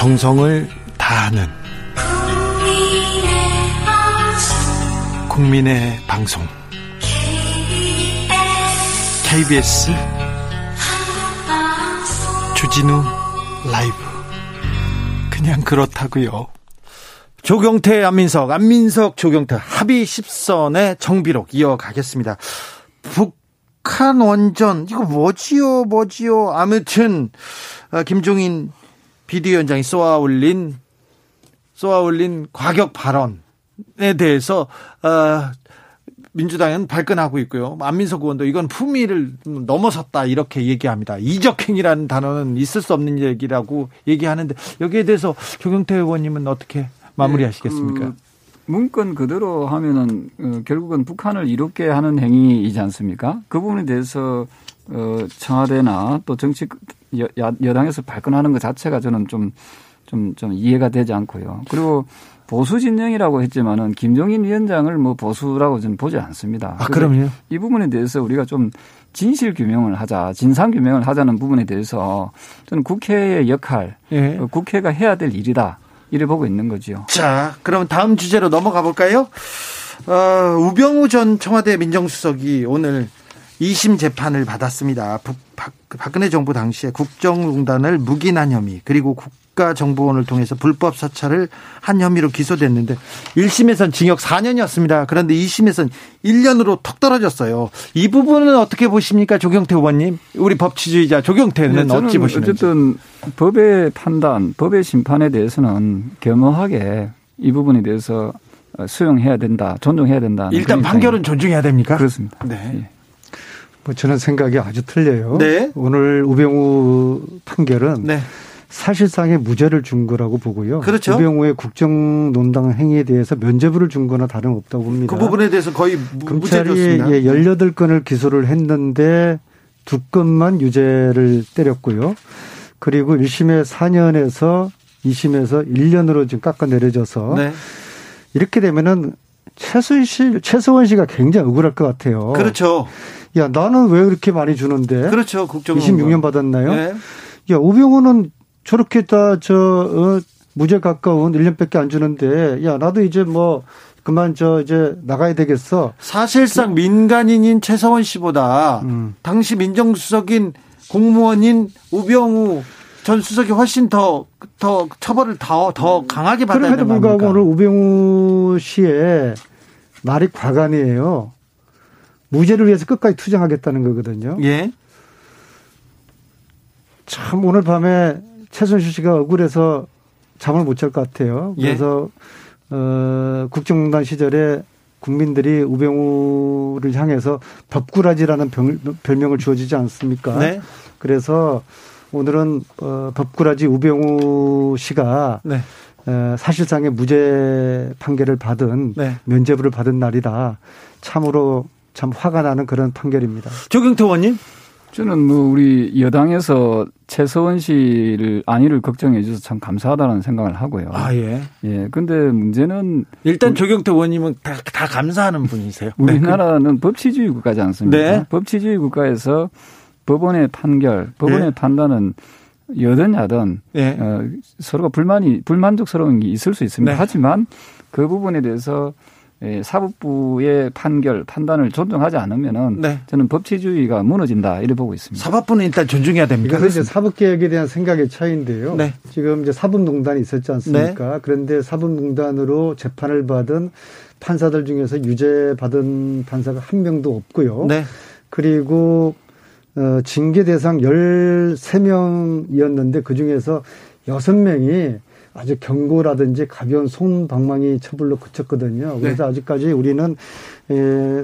정성을 다하는 국민의 방송 KBS 주진우 라이브. 그냥 그렇다고요. 조경태 안민석, 안민석 조경태 합의 10선의 정비록 이어가겠습니다. 북한 원전 이거 뭐지요. 아무튼 김종인 비대위원장이 쏘아올린 과격 발언에 대해서 민주당은 발끈하고 있고요. 안민석 의원도 이건 품위를 넘어섰다 이렇게 얘기합니다. 이적행위라는 단어는 있을 수 없는 얘기라고 얘기하는데, 여기에 대해서 조경태 의원님은 어떻게 마무리하시겠습니까? 네, 그 문건 그대로 하면은 결국은 북한을 이롭게 하는 행위이지 않습니까? 그 부분에 대해서 청와대나 또 정치 여당에서 발끈하는 것 자체가 저는 좀 이해가 되지 않고요. 그리고 보수 진영이라고 했지만은 김종인 위원장을 뭐 보수라고 저는 보지 않습니다. 아, 그럼요. 이 부분에 대해서 우리가 좀 진실 규명을 하자, 진상 규명을 하자는 부분에 대해서 저는 국회의 역할, 예, 국회가 해야 될 일이다, 이를 보고 있는 거죠. 자, 그럼 다음 주제로 넘어가 볼까요? 우병우 전 청와대 민정수석이 오늘 2심 재판을 받았습니다. 박근혜 정부 당시에 국정농단을 묵인한 혐의, 그리고 국가정보원을 통해서 불법 사찰을 한 혐의로 기소됐는데 1심에서는 징역 4년이었습니다. 그런데 2심에서는 1년으로 턱 떨어졌어요. 이 부분은 어떻게 보십니까, 조경태 의원님? 우리 법치주의자 조경태는 네, 어찌 보시는지. 어쨌든 법의 판단, 법의 심판에 대해서는 겸허하게 이 부분에 대해서 수용해야 된다, 존중해야 된다. 일단 판결은 존중해야 됩니까? 그렇습니다. 네. 뭐 저는 생각이 아주 틀려요. 네. 오늘 우병우 판결은 네, 사실상의 무죄를 준 거라고 보고요. 그렇죠. 우병우의 국정농단 행위에 대해서 면죄부를 준 거나 다름없다고 봅니다. 그 부분에 대해서 거의 무죄였습니다. 검찰이 18건을 기소를 했는데 2건만 유죄를 때렸고요. 그리고 1심에 4년에서 2심에서 1년으로 지금 깎아내려져서 네, 이렇게 되면은 최서원 씨가 굉장히 억울할 것 같아요. 그렇죠. 야, 나는 왜 그렇게 많이 주는데? 그렇죠. 국정농단 26년 받았나요? 네. 야, 우병우는 저렇게 다 무죄 가까운 1년밖에 안 주는데, 야, 나도 이제 뭐 그만 이제 나가야 되겠어. 사실상 민간인인 최서원 씨보다 당시 민정수석인 공무원인 우병우 전 수석이 훨씬 더 처벌을 더 강하게 받아야 되는 겁니까? 그럼에도 불구하고 오늘 우병우 씨의 말이 과간이에요. 무죄를 위해서 끝까지 투쟁하겠다는 거거든요. 예. 참 오늘 밤에 최순실 씨가 억울해서 잠을 못 잘 것 같아요. 그래서 예, 국정농단 시절에 국민들이 우병우를 향해서 법꾸라지라는 별명을 주어지지 않습니까? 네. 그래서 오늘은 법꾸라지 우병우 씨가 네, 사실상의 무죄 판결을 받은 네, 면죄부를 받은 날이다. 참으로 참 화가 나는 그런 판결입니다. 조경태 의원님. 저는 뭐 우리 여당에서 최서원 씨를 안위를 걱정해 주셔서 참 감사하다는 생각을 하고요. 아, 예. 예. 근데 문제는 일단 조경태 의원님은 다 감사하는 분이세요. 우리나라는 네, 법치주의 국가지 않습니까? 네. 법치주의 국가에서 법원의 판결, 법원의 예, 판단은 여든 야든 예, 서로가 불만족스러운 게 있을 수 있습니다. 네. 하지만 그 부분에 대해서 사법부의 판단을 존중하지 않으면은 네, 저는 법치주의가 무너진다 이래 보고 있습니다. 사법부는 일단 존중해야 됩니다. 이것은 이제 사법개혁에 대한 생각의 차이인데요. 네. 지금 이제 사법농단이 있었지 않습니까? 네. 그런데 사법농단으로 재판을 받은 판사들 중에서 유죄 받은 판사가 한 명도 없고요. 네. 그리고 징계 대상 13명이었는데 그 중에서 6명이 아주 경고라든지 가벼운 손방망이 처벌로 그쳤거든요. 그래서 네, 아직까지 우리는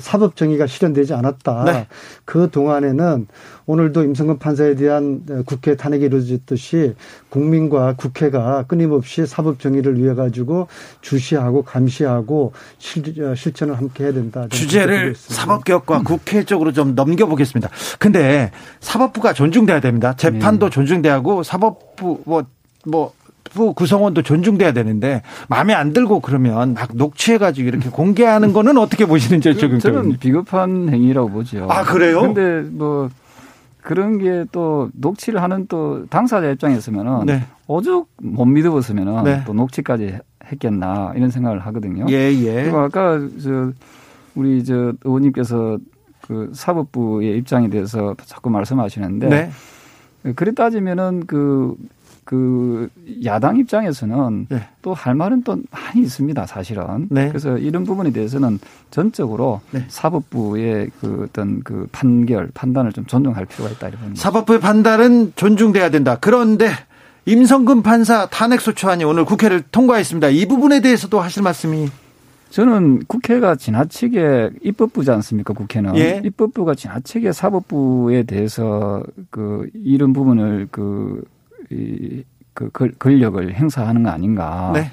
사법 정의가 실현되지 않았다. 네. 그 동안에는 오늘도 임성근 판사에 대한 국회 탄핵이 이루어졌듯이 국민과 국회가 끊임없이 사법 정의를 위해 가지고 주시하고 감시하고 실천을 함께 해야 된다. 주제를 사법개혁과 국회 쪽으로 좀 넘겨보겠습니다. 근데 사법부가 존중돼야 됩니다. 재판도 네, 존중돼야 하고 사법부 구성원도 존중돼야 되는데 마음에 안 들고 그러면 막 녹취해가지고 이렇게 공개하는 거는 어떻게 보시는지. 저는 비겁한 행위라고 보죠. 아, 그래요? 그런데 뭐 그런 게 또 녹취를 하는 또 당사자 입장에서면은 네. 오죽 못 믿어봤으면은 네. 또 녹취까지 했겠나 이런 생각을 하거든요. 예. 그리고 아까 우리 의원님께서 그 사법부의 입장에 대해서 자꾸 말씀하시는데 네. 그래 따지면은 그 야당 입장에서는 네. 또 할 말은 또 많이 있습니다, 사실은. 네. 그래서 이런 부분에 대해서는 전적으로 네. 사법부의 그 어떤 그 판단을 좀 존중할 필요가 있다 이런 겁니다. 사법부의 판단은 존중돼야 된다. 그런데 임성근 판사 탄핵 소추안이 오늘 국회를 통과했습니다. 이 부분에 대해서도 하실 말씀이? 저는 국회가 지나치게 입법부지 않습니까? 국회는 예. 입법부가 지나치게 사법부에 대해서 그 이런 부분을 권력을 행사하는 거 아닌가. 네.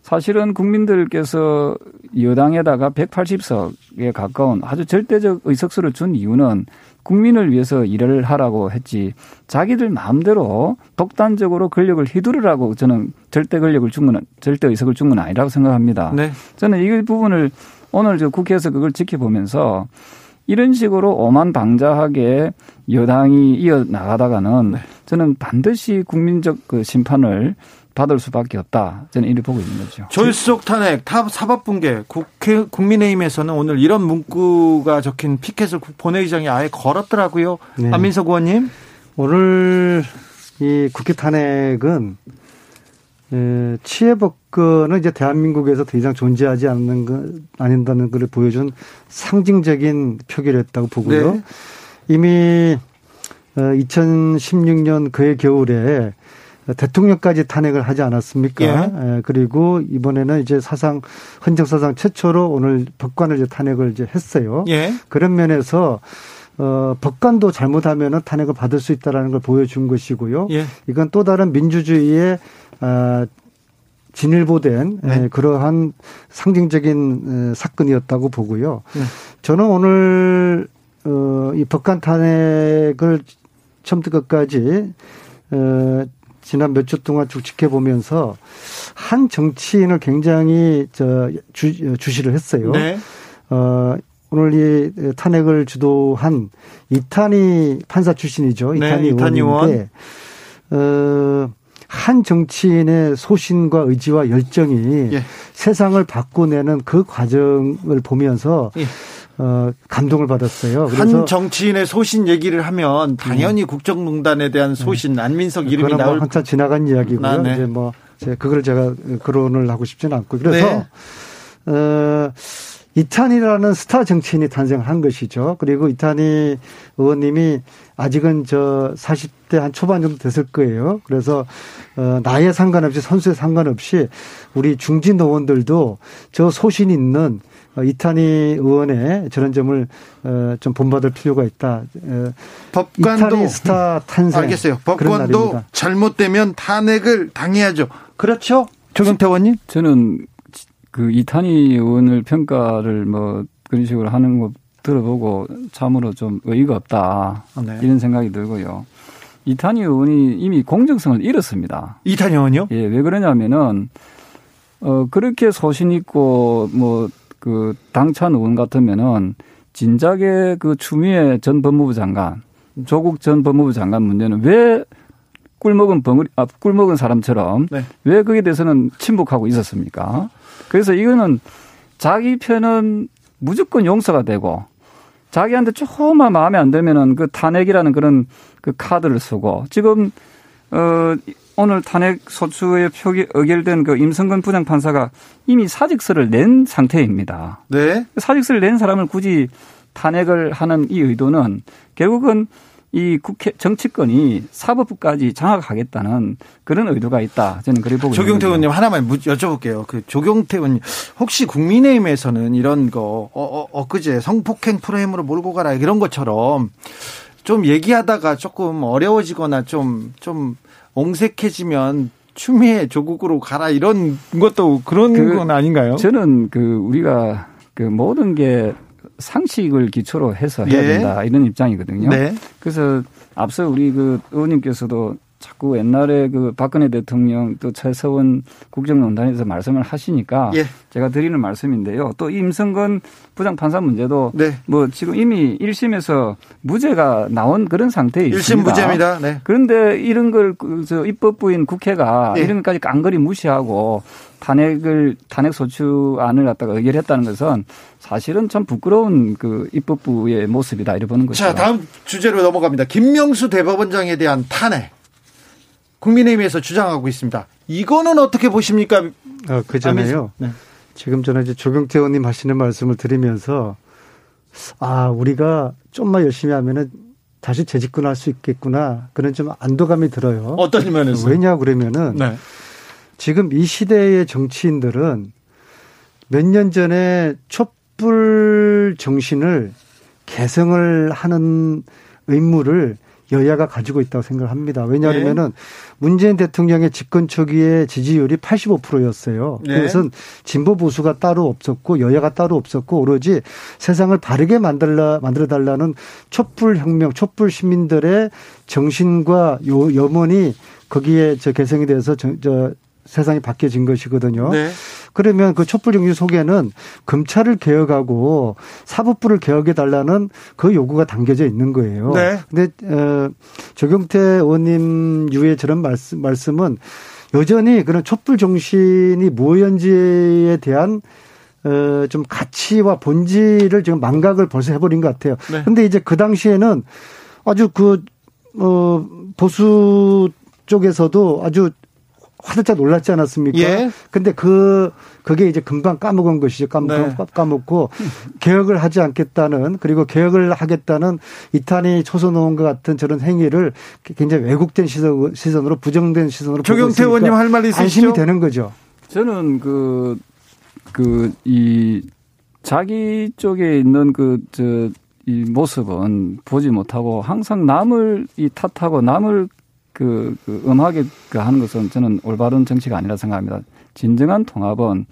사실은 국민들께서 여당에다가 180석에 가까운 아주 절대적 의석수를 준 이유는 국민을 위해서 일을 하라고 했지 자기들 마음대로 독단적으로 권력을 휘두르라고 저는 절대 의석을 준 건 아니라고 생각합니다. 네. 저는 이 부분을 오늘 저 국회에서 그걸 지켜보면서 이런 식으로 오만방자하게 여당이 이어나가다가는 네. 저는 반드시 국민적 그 심판을 받을 수밖에 없다. 저는 이를 보고 있는 거죠. 졸속 탄핵, 사법붕괴, 국민의힘에서는 오늘 이런 문구가 적힌 피켓을 본회의장에 아예 걸었더라고요. 네. 안민석 의원님. 오늘 이 국회 탄핵은 치외법권은 이제 대한민국에서 더 이상 존재하지 않는 아닌다는 것을 보여준 상징적인 표결이었다고 보고요. 네. 이미 2016년 그해 겨울에 대통령까지 탄핵을 하지 않았습니까? 예. 그리고 이번에는 이제 헌정사상 최초로 오늘 법관을 이제 탄핵을 이제 했어요. 예. 그런 면에서 법관도 잘못하면은 탄핵을 받을 수 있다라는 걸 보여준 것이고요. 예. 이건 또 다른 민주주의의 진일보된 네. 그러한 상징적인 사건이었다고 보고요. 네. 저는 오늘 이 법관 탄핵을 처음부터 끝까지 지난 몇 주 동안 쭉 지켜보면서 한 정치인을 굉장히 주시를 했어요. 네. 오늘 이 탄핵을 주도한 이탄희 판사 출신이죠. 이탄희 의원인데 한 정치인의 소신과 의지와 열정이 예. 세상을 바꾸내는 그 과정을 보면서 예. 감동을 받았어요. 그래서 한 정치인의 소신 얘기를 하면 당연히 국정농단에 대한 소신 안민석 이름이 나올. 그건 한참 지나간 이야기고요. 네. 이제 그걸 제가 거론을 하고 싶지는 않고 그래서 네. 이탄이라는 스타 정치인이 탄생한 것이죠. 그리고 이탄희 의원님이 아직은 40대 한 초반 정도 됐을 거예요. 그래서 나이에 상관없이 선수에 상관없이 우리 중진 의원들도 저 소신 있는 이탄희 의원의 저런 점을 좀 본받을 필요가 있다. 법관도 이탄희 스타 탄생. 알겠어요. 법관도 잘못되면 탄핵을 당해야죠. 그렇죠? 조경태 의원님? 저는 그 이탄희 의원을 평가를 그런 식으로 하는 거 들어보고 참으로 좀 의의가 없다. 네. 이런 생각이 들고요. 이탄희 의원이 이미 공정성을 잃었습니다. 이탄희 의원이요? 예, 왜 그러냐면은 그렇게 소신 있고 그 당찬 의원 같으면은 진작에 그 추미애 전 법무부 장관, 조국 전 법무부 장관 문제는 왜 꿀 먹은 사람처럼 네. 왜 거기에 대해서는 침묵하고 있었습니까? 그래서 이거는 자기 편은 무조건 용서가 되고 자기한테 조금만 마음에 안 들면은 그 탄핵이라는 그런 그 카드를 쓰고 지금 오늘 탄핵 소추에 의결된 그 임성근 부장판사가 이미 사직서를 낸 상태입니다. 네. 사직서를 낸 사람을 굳이 탄핵을 하는 이 의도는 결국은 이 국회 정치권이 사법부까지 장악하겠다는 그런 의도가 있다. 저는 그렇게 보고 있습니다. 조경태 의원님 하나만 여쭤볼게요. 그 조경태 의원님 혹시 국민의힘에서는 이런 거 엊그제 성폭행 프레임으로 몰고 가라 이런 것처럼 좀 얘기하다가 조금 어려워지거나 좀 옹색해지면 추미애 조국으로 가라 이런 것도 그런 건 아닌가요? 저는 우리가 모든 게 상식을 기초로 해서 해야 된다. 네. 이런 입장이거든요. 네. 그래서 앞서 우리 의원님께서도 자꾸 옛날에 그 박근혜 대통령 또 최서원 국정농단에서 말씀을 하시니까 예. 제가 드리는 말씀인데요. 또 임성근 부장판사 문제도 네. 뭐 지금 이미 1심에서 무죄가 나온 그런 상태에 있습니다. 1심 무죄입니다. 네. 그런데 이런 걸 입법부인 국회가 예. 이런 것까지 깡그리 무시하고 탄핵 소추안을 갖다가 의결했다는 것은 사실은 참 부끄러운 그 입법부의 모습이다 이렇게 보는 것이죠. 자, 다음 주제로 넘어갑니다. 김명수 대법원장에 대한 탄핵. 국민의힘에서 주장하고 있습니다. 이거는 어떻게 보십니까? 그 전에요. 네. 지금 저는 이제 조경태 의원님 하시는 말씀을 드리면서 우리가 좀만 열심히 하면은 다시 재집권할 수 있겠구나. 그런 좀 안도감이 들어요. 어떤 면에서? 왜냐 그러면은 네. 지금 이 시대의 정치인들은 몇 년 전에 촛불 정신을 개성을 하는 의무를 여야가 가지고 있다고 생각합니다. 왜냐하면은 네. 문재인 대통령의 집권 초기에 지지율이 85%였어요. 네. 그것은 진보 보수가 따로 없었고 여야가 따로 없었고 오로지 세상을 바르게 만들어달라는 촛불혁명, 촛불 시민들의 정신과 염원이 거기에 개성이 돼서 세상이 바뀌어진 것이거든요. 네. 그러면 그 촛불정신 속에는 검찰을 개혁하고 사법부를 개혁해달라는 그 요구가 담겨져 있는 거예요. 그런데 네. 조경태 의원님 유의 저런 말씀은 여전히 그런 촛불정신이 무엇인지에 대한 좀 가치와 본질을 지금 망각을 벌써 해버린 것 같아요. 그런데 네. 이제 그 당시에는 아주 보수 쪽에서도 아주 화들짝 놀랐지 않았습니까? 예. 근데 그게 이제 금방 까먹은 것이죠. 네. 까먹고 개혁을 하지 않겠다는 그리고 개혁을 하겠다는 이탄희 초선의원과 같은 저런 행위를 굉장히 왜곡된 시선으로 부정된 시선으로 조경태 의원님 할 말이 있으시죠? 안심이 되는 거죠. 저는 이 자기 쪽에 있는 이 모습은 보지 못하고 항상 남을 이 탓하고 남을 음하게 하는 것은 저는 올바른 정치가 아니라 생각합니다. 진정한 통합은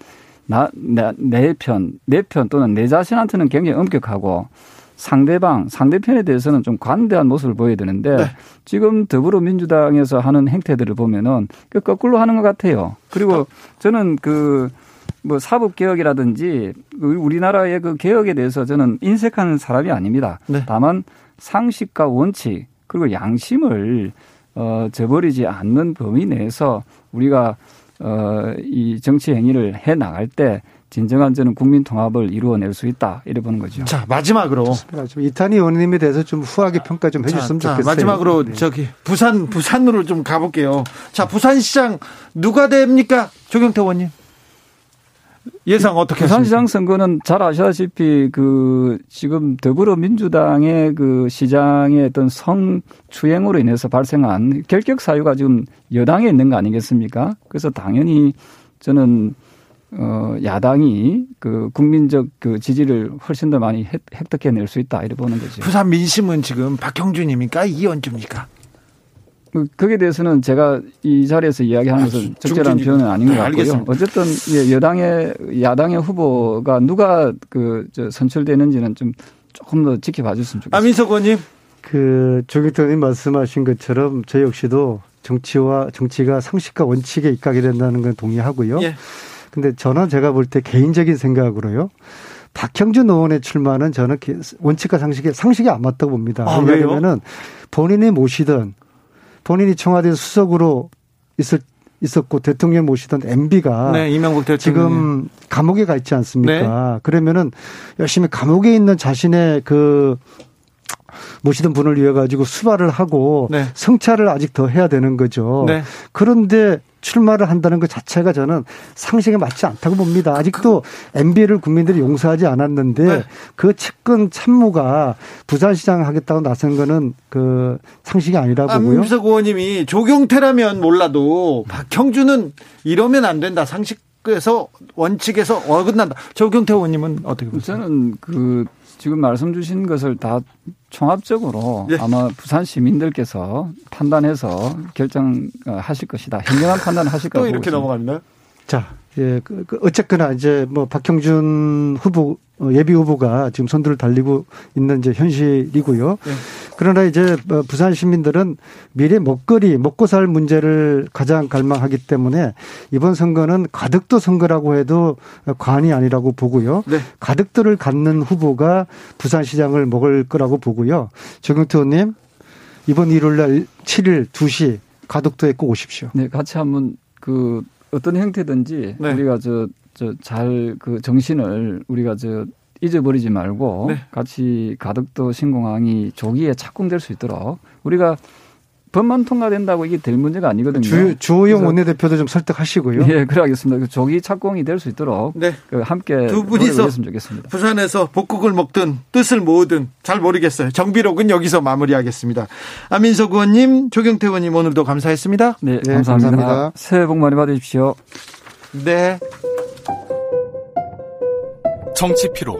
내 편 또는 내 자신한테는 굉장히 엄격하고 상대편에 대해서는 좀 관대한 모습을 보여야 되는데 네. 지금 더불어민주당에서 하는 행태들을 보면은 거꾸로 하는 것 같아요. 그리고 저는 사법 개혁이라든지 우리나라의 그 개혁에 대해서 저는 인색한 사람이 아닙니다. 네. 다만 상식과 원칙 그리고 양심을 저버리지 않는 범위 내에서 우리가 이 정치 행위를 해 나갈 때 진정한 저는 국민 통합을 이루어낼 수 있다 이래 보는 거죠. 자 마지막으로 좀 이탄희 의원님에 대해서 좀 후하게 평가 좀 해줬으면 좋겠어요. 마지막으로 네. 저기 부산으로 좀 가볼게요. 자 부산시장 누가 됩니까, 조경태 의원님? 예상 어떻게 하십니까? 부산시장 선거는 잘 아시다시피 지금 더불어민주당의 시장의 어떤 성추행으로 인해서 발생한 결격 사유가 지금 여당에 있는 거 아니겠습니까? 그래서 당연히 저는 야당이 국민적 지지를 훨씬 더 많이 획득해낼 수 있다 이렇게 보는 거죠. 부산 민심은 지금 박형준입니까? 이현주입니까? 거기에 대해서는 제가 이 자리에서 이야기하는 것은 적절한 표현은 아닌 것 같고요. 알겠습니다. 어쨌든 야당의 후보가 누가 선출되는지는 조금 더 지켜봐 줬으면 좋겠습니다. 안민석 의원님. 조경태 의원님 말씀하신 것처럼 저 역시도 정치가 상식과 원칙에 입각이 된다는 건 동의하고요. 그런데 예. 저는 제가 볼 때 개인적인 생각으로요. 박형준 의원의 출마는 저는 원칙과 상식이 안 맞다고 봅니다. 왜냐하면은 본인이 모시던 본인이 청와대 수석으로 있었고 대통령 모시던 MB가 네, 이명박 대통령. 지금 감옥에 가 있지 않습니까? 네. 그러면은 열심히 감옥에 있는 자신의 모시던 분을 위해 가지고 수발을 하고 네. 성찰을 아직 더 해야 되는 거죠. 네. 그런데 출마를 한다는 것 자체가 저는 상식에 맞지 않다고 봅니다. 아직도 MB를 국민들이 용서하지 않았는데 네. 그 측근 참모가 부산시장 하겠다고 나선 거는 상식이 아니라 보고요. 안민석 의원님이 조경태라면 몰라도 박형준은 이러면 안 된다. 상식에서 원칙에서 어긋난다. 조경태 의원님은 어떻게 보세요? 저는 지금 말씀 주신 것을 다 종합적으로 예. 아마 부산 시민들께서 판단해서 결정하실 것이다. 현명한 판단을 하실 거라고. 또 이렇게 넘어갔나요? 자, 어쨌거나 이제 박형준 예비 후보가 지금 선두를 달리고 있는 이제 현실이고요. 예. 그러나 이제 부산 시민들은 미래 먹거리, 먹고 살 문제를 가장 갈망하기 때문에 이번 선거는 가덕도 선거라고 해도 과언이 아니라고 보고요. 네. 가덕도를 갖는 후보가 부산시장을 먹을 거라고 보고요. 조경태 의원님, 이번 일요일 날 7일 2시 가덕도에 꼭 오십시오. 네, 같이 한번 그 어떤 형태든지 네. 우리가 잘 그 정신을 우리가 잊어버리지 말고 네. 같이 가덕도 신공항이 조기에 착공될 수 있도록 우리가 법만 통과된다고 이게 될 문제가 아니거든요. 주호영 원내대표도 좀 설득하시고요. 예, 그래 하겠습니다. 조기 착공이 될 수 있도록 네. 함께 두 분이서 좋겠습니다. 부산에서 복국을 먹든 뜻을 모으든 잘 모르겠어요. 정비록은 여기서 마무리하겠습니다. 안민석 의원님, 조경태 의원님 오늘도 감사했습니다. 네, 네 감사합니다. 감사합니다. 새해 복 많이 받으십시오. 네. 정치 피로,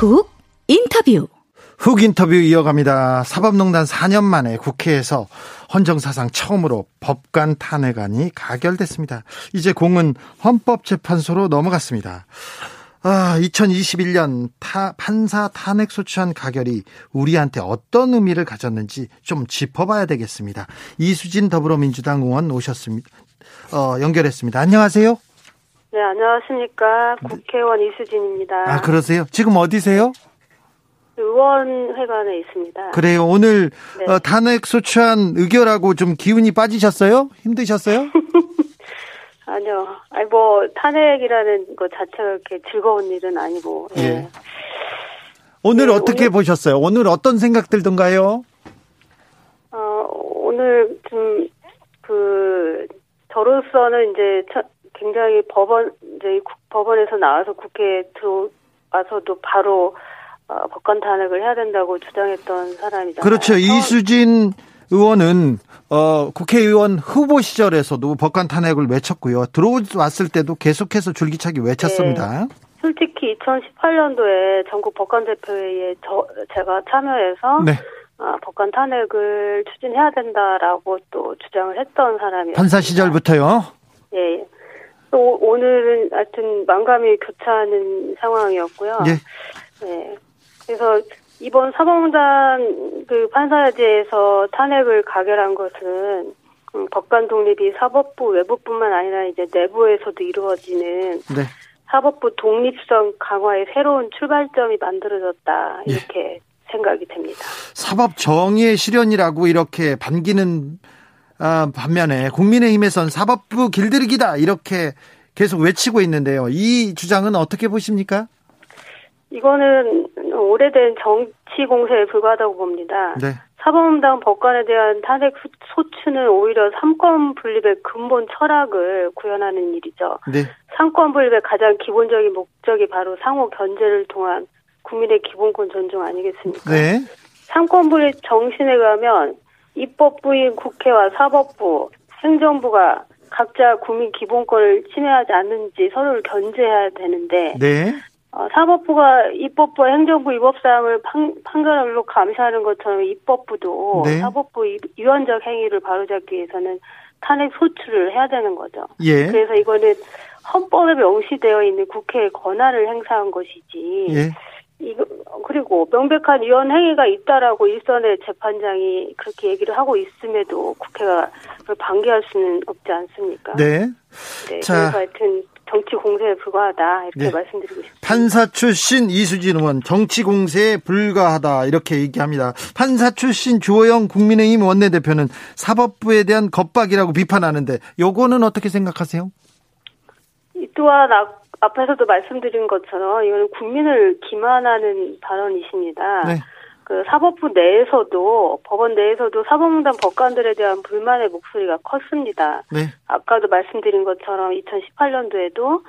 훅 인터뷰. 훅 인터뷰 이어갑니다. 사법농단 4년 만에 국회에서 헌정사상 처음으로 법관 탄핵안이 가결됐습니다. 이제 공은 헌법재판소로 넘어갔습니다. 2021년 판사 탄핵소추안 가결이 우리한테 어떤 의미를 가졌는지 좀 짚어봐야 되겠습니다. 이수진 더불어민주당 의원 오셨습니다. 연결했습니다. 안녕하세요. 네, 안녕하십니까. 국회의원 이수진입니다. 아, 그러세요? 지금 어디세요? 의원회관에 있습니다. 그래요. 오늘 네. 탄핵소추안 의결하고 좀 기운이 빠지셨어요? 힘드셨어요? 아니요. 아니 뭐 탄핵이라는 것 자체가 이렇게 즐거운 일은 아니고. 예. 네. 오늘 네, 어떻게 보셨어요? 오늘 어떤 생각 들던가요? 오늘 좀 저로서는 이제 굉장히 법원에서 나와서 국회에 들어와서도 바로 법관 탄핵을 해야 된다고 주장했던 사람이잖아요. 그렇죠. 이수진 의원은 국회의원 후보 시절에서도 법관 탄핵을 외쳤고요. 들어왔을 때도 계속해서 줄기차게 외쳤습니다. 네. 솔직히 2018년도에 전국 법관 대표회의에 제가 참여해서 네. 법관 탄핵을 추진해야 된다라고 또 주장을 했던 사람이에요. 판사 시절부터요. 예. 또 오늘은 하여튼 만감이 교차하는 상황이었고요. 예. 네. 그래서 이번 사법농단 판사제에서 탄핵을 가결한 것은 법관 독립이 사법부 외부뿐만 아니라 이제 내부에서도 이루어지는 네. 사법부 독립성 강화의 새로운 출발점이 만들어졌다 이렇게 예. 생각이 됩니다. 사법 정의의 실현이라고 이렇게 반기는 반면에 국민의힘에선 사법부 길들이기다 이렇게 계속 외치고 있는데요. 이 주장은 어떻게 보십니까? 이거는 오래된 정치 공세에 불과하다고 봅니다. 네. 사법농단 법관에 대한 탄핵 소추는 오히려 삼권 분립의 근본 철학을 구현하는 일이죠. 네. 삼권 분립의 가장 기본적인 목적이 바로 상호 견제를 통한 국민의 기본권 존중 아니겠습니까? 네. 삼권 분립 정신에 의하면 입법부인 국회와 사법부, 행정부가 각자 국민 기본권을 침해하지 않는지 서로를 견제해야 되는데 네. 사법부가 입법부와 행정부 입법사항을 판결로 감시하는 것처럼 입법부도 네. 사법부 유언적 행위를 바로잡기 위해서는 탄핵 소추를 해야 되는 거죠. 예. 그래서 이거는 헌법에 명시되어 있는 국회의 권한을 행사한 것이지. 예. 이거 그리고 명백한 위헌 행위가 있다라고 일선의 재판장이 그렇게 얘기를 하고 있음에도 국회가 그걸 방기할 수는 없지 않습니까? 네. 네. 자. 그래서 하여튼 정치 공세에 불과하다 이렇게 네. 말씀드리고 싶습니다. 판사 출신 이수진 의원 정치 공세에 불과하다 이렇게 얘기합니다. 판사 출신 주호영 국민의힘 원내대표는 사법부에 대한 겁박이라고 비판하는데 요거는 어떻게 생각하세요? 또한 앞에서도 말씀드린 것처럼 이거는 국민을 기만하는 발언이십니다. 네. 그 사법부 내에서도 법원 내에서도 사법농단 법관들에 대한 불만의 목소리가 컸습니다. 네. 아까도 말씀드린 것처럼 2018년도에도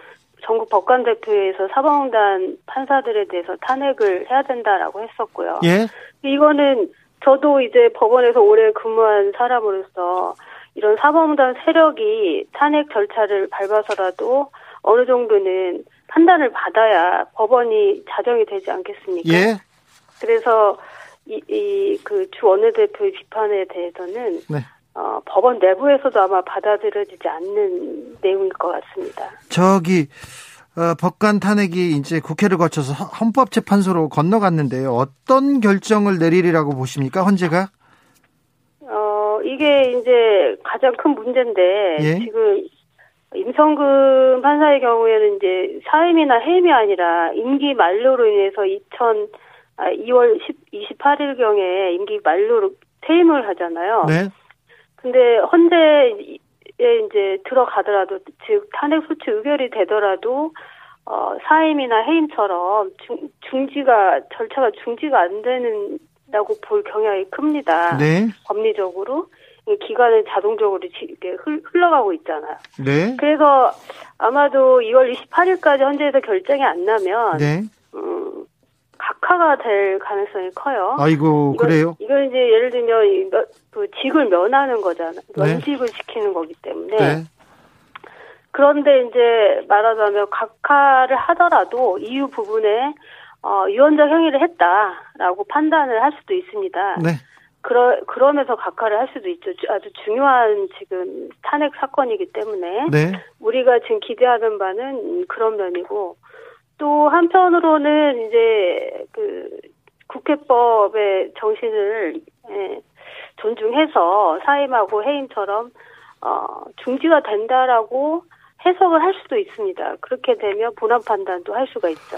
전국 법관대표에서 사법농단 판사들에 대해서 탄핵을 해야 된다라고 했었고요. 예. 이거는 저도 이제 법원에서 오래 근무한 사람으로서 이런 사법농단 세력이 탄핵 절차를 밟아서라도 어느 정도는 판단을 받아야 법원이 자정이 되지 않겠습니까? 예. 그래서 주 원내대표의 비판에 대해서는 네. 법원 내부에서도 아마 받아들여지지 않는 내용일 것 같습니다. 법관 탄핵이 이제 국회를 거쳐서 헌법재판소로 건너갔는데요. 어떤 결정을 내리리라고 보십니까, 헌재가? 이게 이제 가장 큰 문제인데 예? 지금 임성근 판사의 경우에는 이제 사임이나 해임이 아니라 임기 만료로 인해서 2월 28일경에 임기 만료로 퇴임을 하잖아요. 네. 근데 헌재에 이제 들어가더라도, 즉 탄핵 소추 의결이 되더라도 사임이나 해임처럼 중지가 절차가 중지가 안 되는다고 볼 경향이 큽니다. 네. 법리적으로 기간은 자동적으로 이렇게 흘러가고 있잖아요. 네. 그래서 아마도 2월 28일까지 헌재에서 결정이 안 나면 네. 각하가 될 가능성이 커요. 아이고, 그래요? 이건 이제 예를 들면 직을 면하는 거잖아요. 면직을 네. 시키는 거기 때문에. 네. 그런데 이제 말하자면 각하를 하더라도 이유 부분에 유언적 행위를 했다라고 판단을 할 수도 있습니다. 네. 그러면서 각하를 할 수도 있죠. 아주 중요한 지금 탄핵 사건이기 때문에 네. 우리가 지금 기대하는 바는 그런 면이고 또 한편으로는 이제 국회법의 정신을 존중해서 사임하고 해임처럼 중지가 된다라고 해석을 할 수도 있습니다. 그렇게 되면 본안 판단도 할 수가 있죠.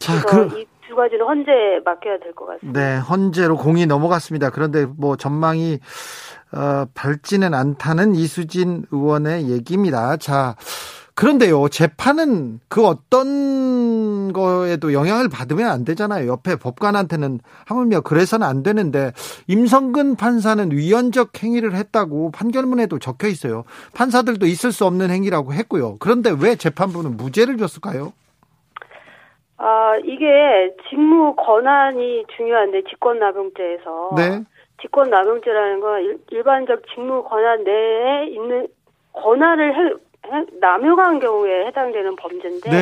자, 이 두 가지는 헌재에 맡겨야 될 것 같습니다. 네, 헌재로 공이 넘어갔습니다. 그런데 뭐 전망이 밝지는 않다는 이수진 의원의 얘기입니다. 자, 그런데요, 재판은 그 어떤 거에도 영향을 받으면 안 되잖아요. 옆에 법관한테는 하물며 그래서는 안 되는데 임성근 판사는 위헌적 행위를 했다고 판결문에도 적혀 있어요. 판사들도 있을 수 없는 행위라고 했고요. 그런데 왜 재판부는 무죄를 줬을까요? 이게 직무 권한이 중요한데 직권남용죄에서 네. 직권남용죄라는 건 일반적 직무 권한 내에 있는 권한을 남용한 경우에 해당되는 범죄인데 네.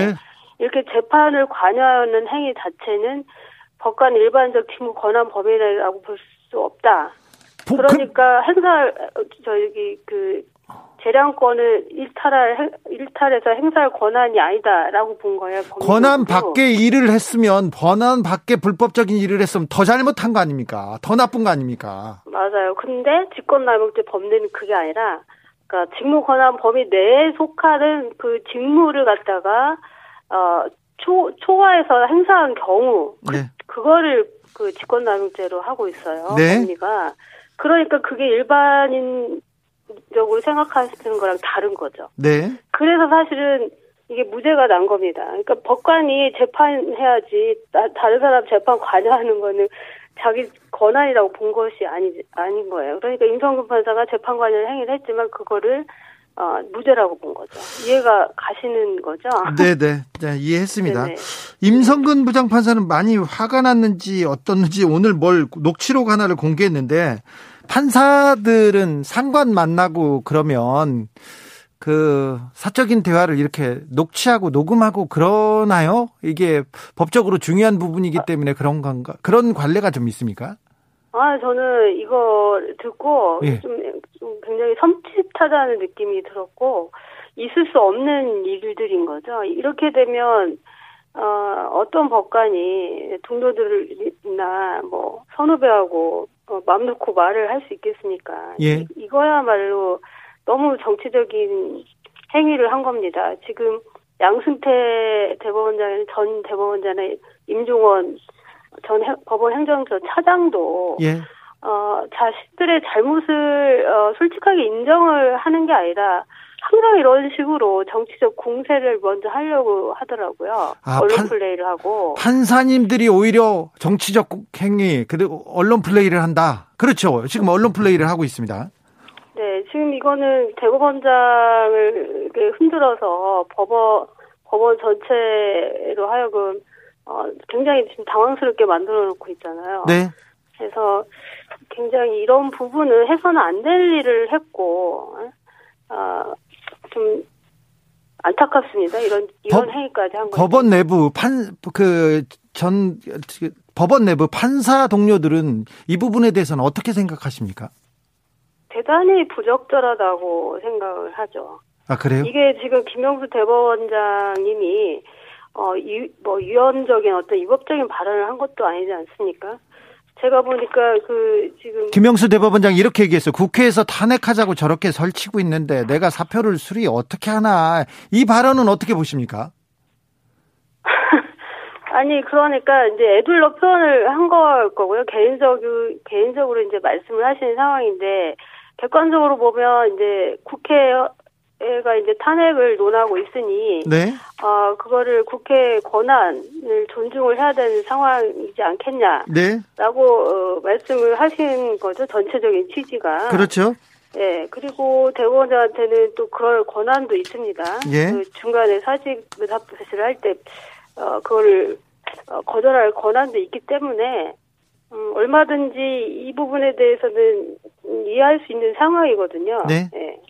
이렇게 재판을 관여하는 행위 자체는 법관 일반적 직무 권한 범위라고 볼 수 없다. 그러니까 재량권을 일탈해서 행사할 권한이 아니다라고 본 거예요. 권한 밖에 일을 했으면, 권한 밖에 불법적인 일을 했으면 더 잘못한 거 아닙니까? 더 나쁜 거 아닙니까? 맞아요. 근데 직권남용죄 범죄는 그게 아니라 그러니까 직무 권한 범위 내에 속하는 그 직무를 갖다가 초과해서 행사한 경우 네. 그거를 그 직권남용죄로 하고 있어요. 네. 범위가. 그러니까 그게 일반인적으로 생각하시는 거랑 다른 거죠. 네. 그래서 사실은 이게 무죄가 난 겁니다. 그러니까 법관이 재판해야지 다른 사람 재판 관여하는 거는 자기 권한이라고 본 것이 아닌 거예요. 그러니까 임성근 판사가 재판 관련 행위를 했지만 그거를 무죄라고 본 거죠. 이해가 가시는 거죠? 네네. 네, 이해했습니다. 네네. 임성근 부장판사는 많이 화가 났는지 어떻는지 오늘 녹취록 하나를 공개했는데 판사들은 상관 만나고 그러면 그 사적인 대화를 이렇게 녹취하고 녹음하고 그러나요? 이게 법적으로 중요한 부분이기 때문에 그런 건가? 그런 관례가 좀 있습니까? 저는 이거 듣고 예. 좀 굉장히 섬찟하다는 느낌이 들었고 있을 수 없는 일들인 거죠. 이렇게 되면 어떤 법관이 동료들이나 뭐 선후배하고 마음 놓고 말을 할 수 있겠습니까? 예. 이거야말로 너무 정치적인 행위를 한 겁니다. 지금 양승태 대법원장, 전 대법원장의 임종원 전 법원 행정처 차장도 예. 자신들의 잘못을 솔직하게 인정을 하는 게 아니라 항상 이런 식으로 정치적 공세를 먼저 하려고 하더라고요. 언론 플레이를 하고. 판사님들이 오히려 정치적 행위, 그리고 언론 플레이를 한다. 그렇죠. 지금 언론 플레이를 하고 있습니다. 네, 지금 이거는 대법원장을 흔들어서 법원 전체로 하여금 굉장히 지금 당황스럽게 만들어놓고 있잖아요. 네. 그래서 굉장히 이런 부분은 해서는 안 될 일을 했고, 좀 안타깝습니다. 이런 행위까지 한 거죠. 법원 내부 법원 내부 판사 동료들은 이 부분에 대해서는 어떻게 생각하십니까? 대단히 부적절하다고 생각을 하죠. 아, 그래요? 이게 지금 김명수 대법원장님이 유연적인 어떤 위법적인 발언을 한 것도 아니지 않습니까? 제가 보니까 지금 김명수 대법원장 이렇게 얘기했어요. 국회에서 탄핵하자고 저렇게 설치고 있는데 내가 사표를 수리 어떻게 하나. 이 발언은 어떻게 보십니까? 아니, 그러니까 이제 애둘러 표현을 한 걸 거고요. 개인적으로 이제 말씀을 하시는 상황인데, 객관적으로 보면 이제 국회가 이제 탄핵을 논하고 있으니, 네. 그거를 국회의 권한을 존중을 해야 되는 상황이지 않겠냐. 네. 라고, 말씀을 하신 거죠. 전체적인 취지가. 그렇죠. 예, 그리고 대법원장한테는 또 그럴 권한도 있습니다. 예. 그 중간에 사직 의사표시를 할 때, 그걸 거절할 권한도 있기 때문에 얼마든지 이 부분에 대해서는 이해할 수 있는 상황이거든요. 네. 네.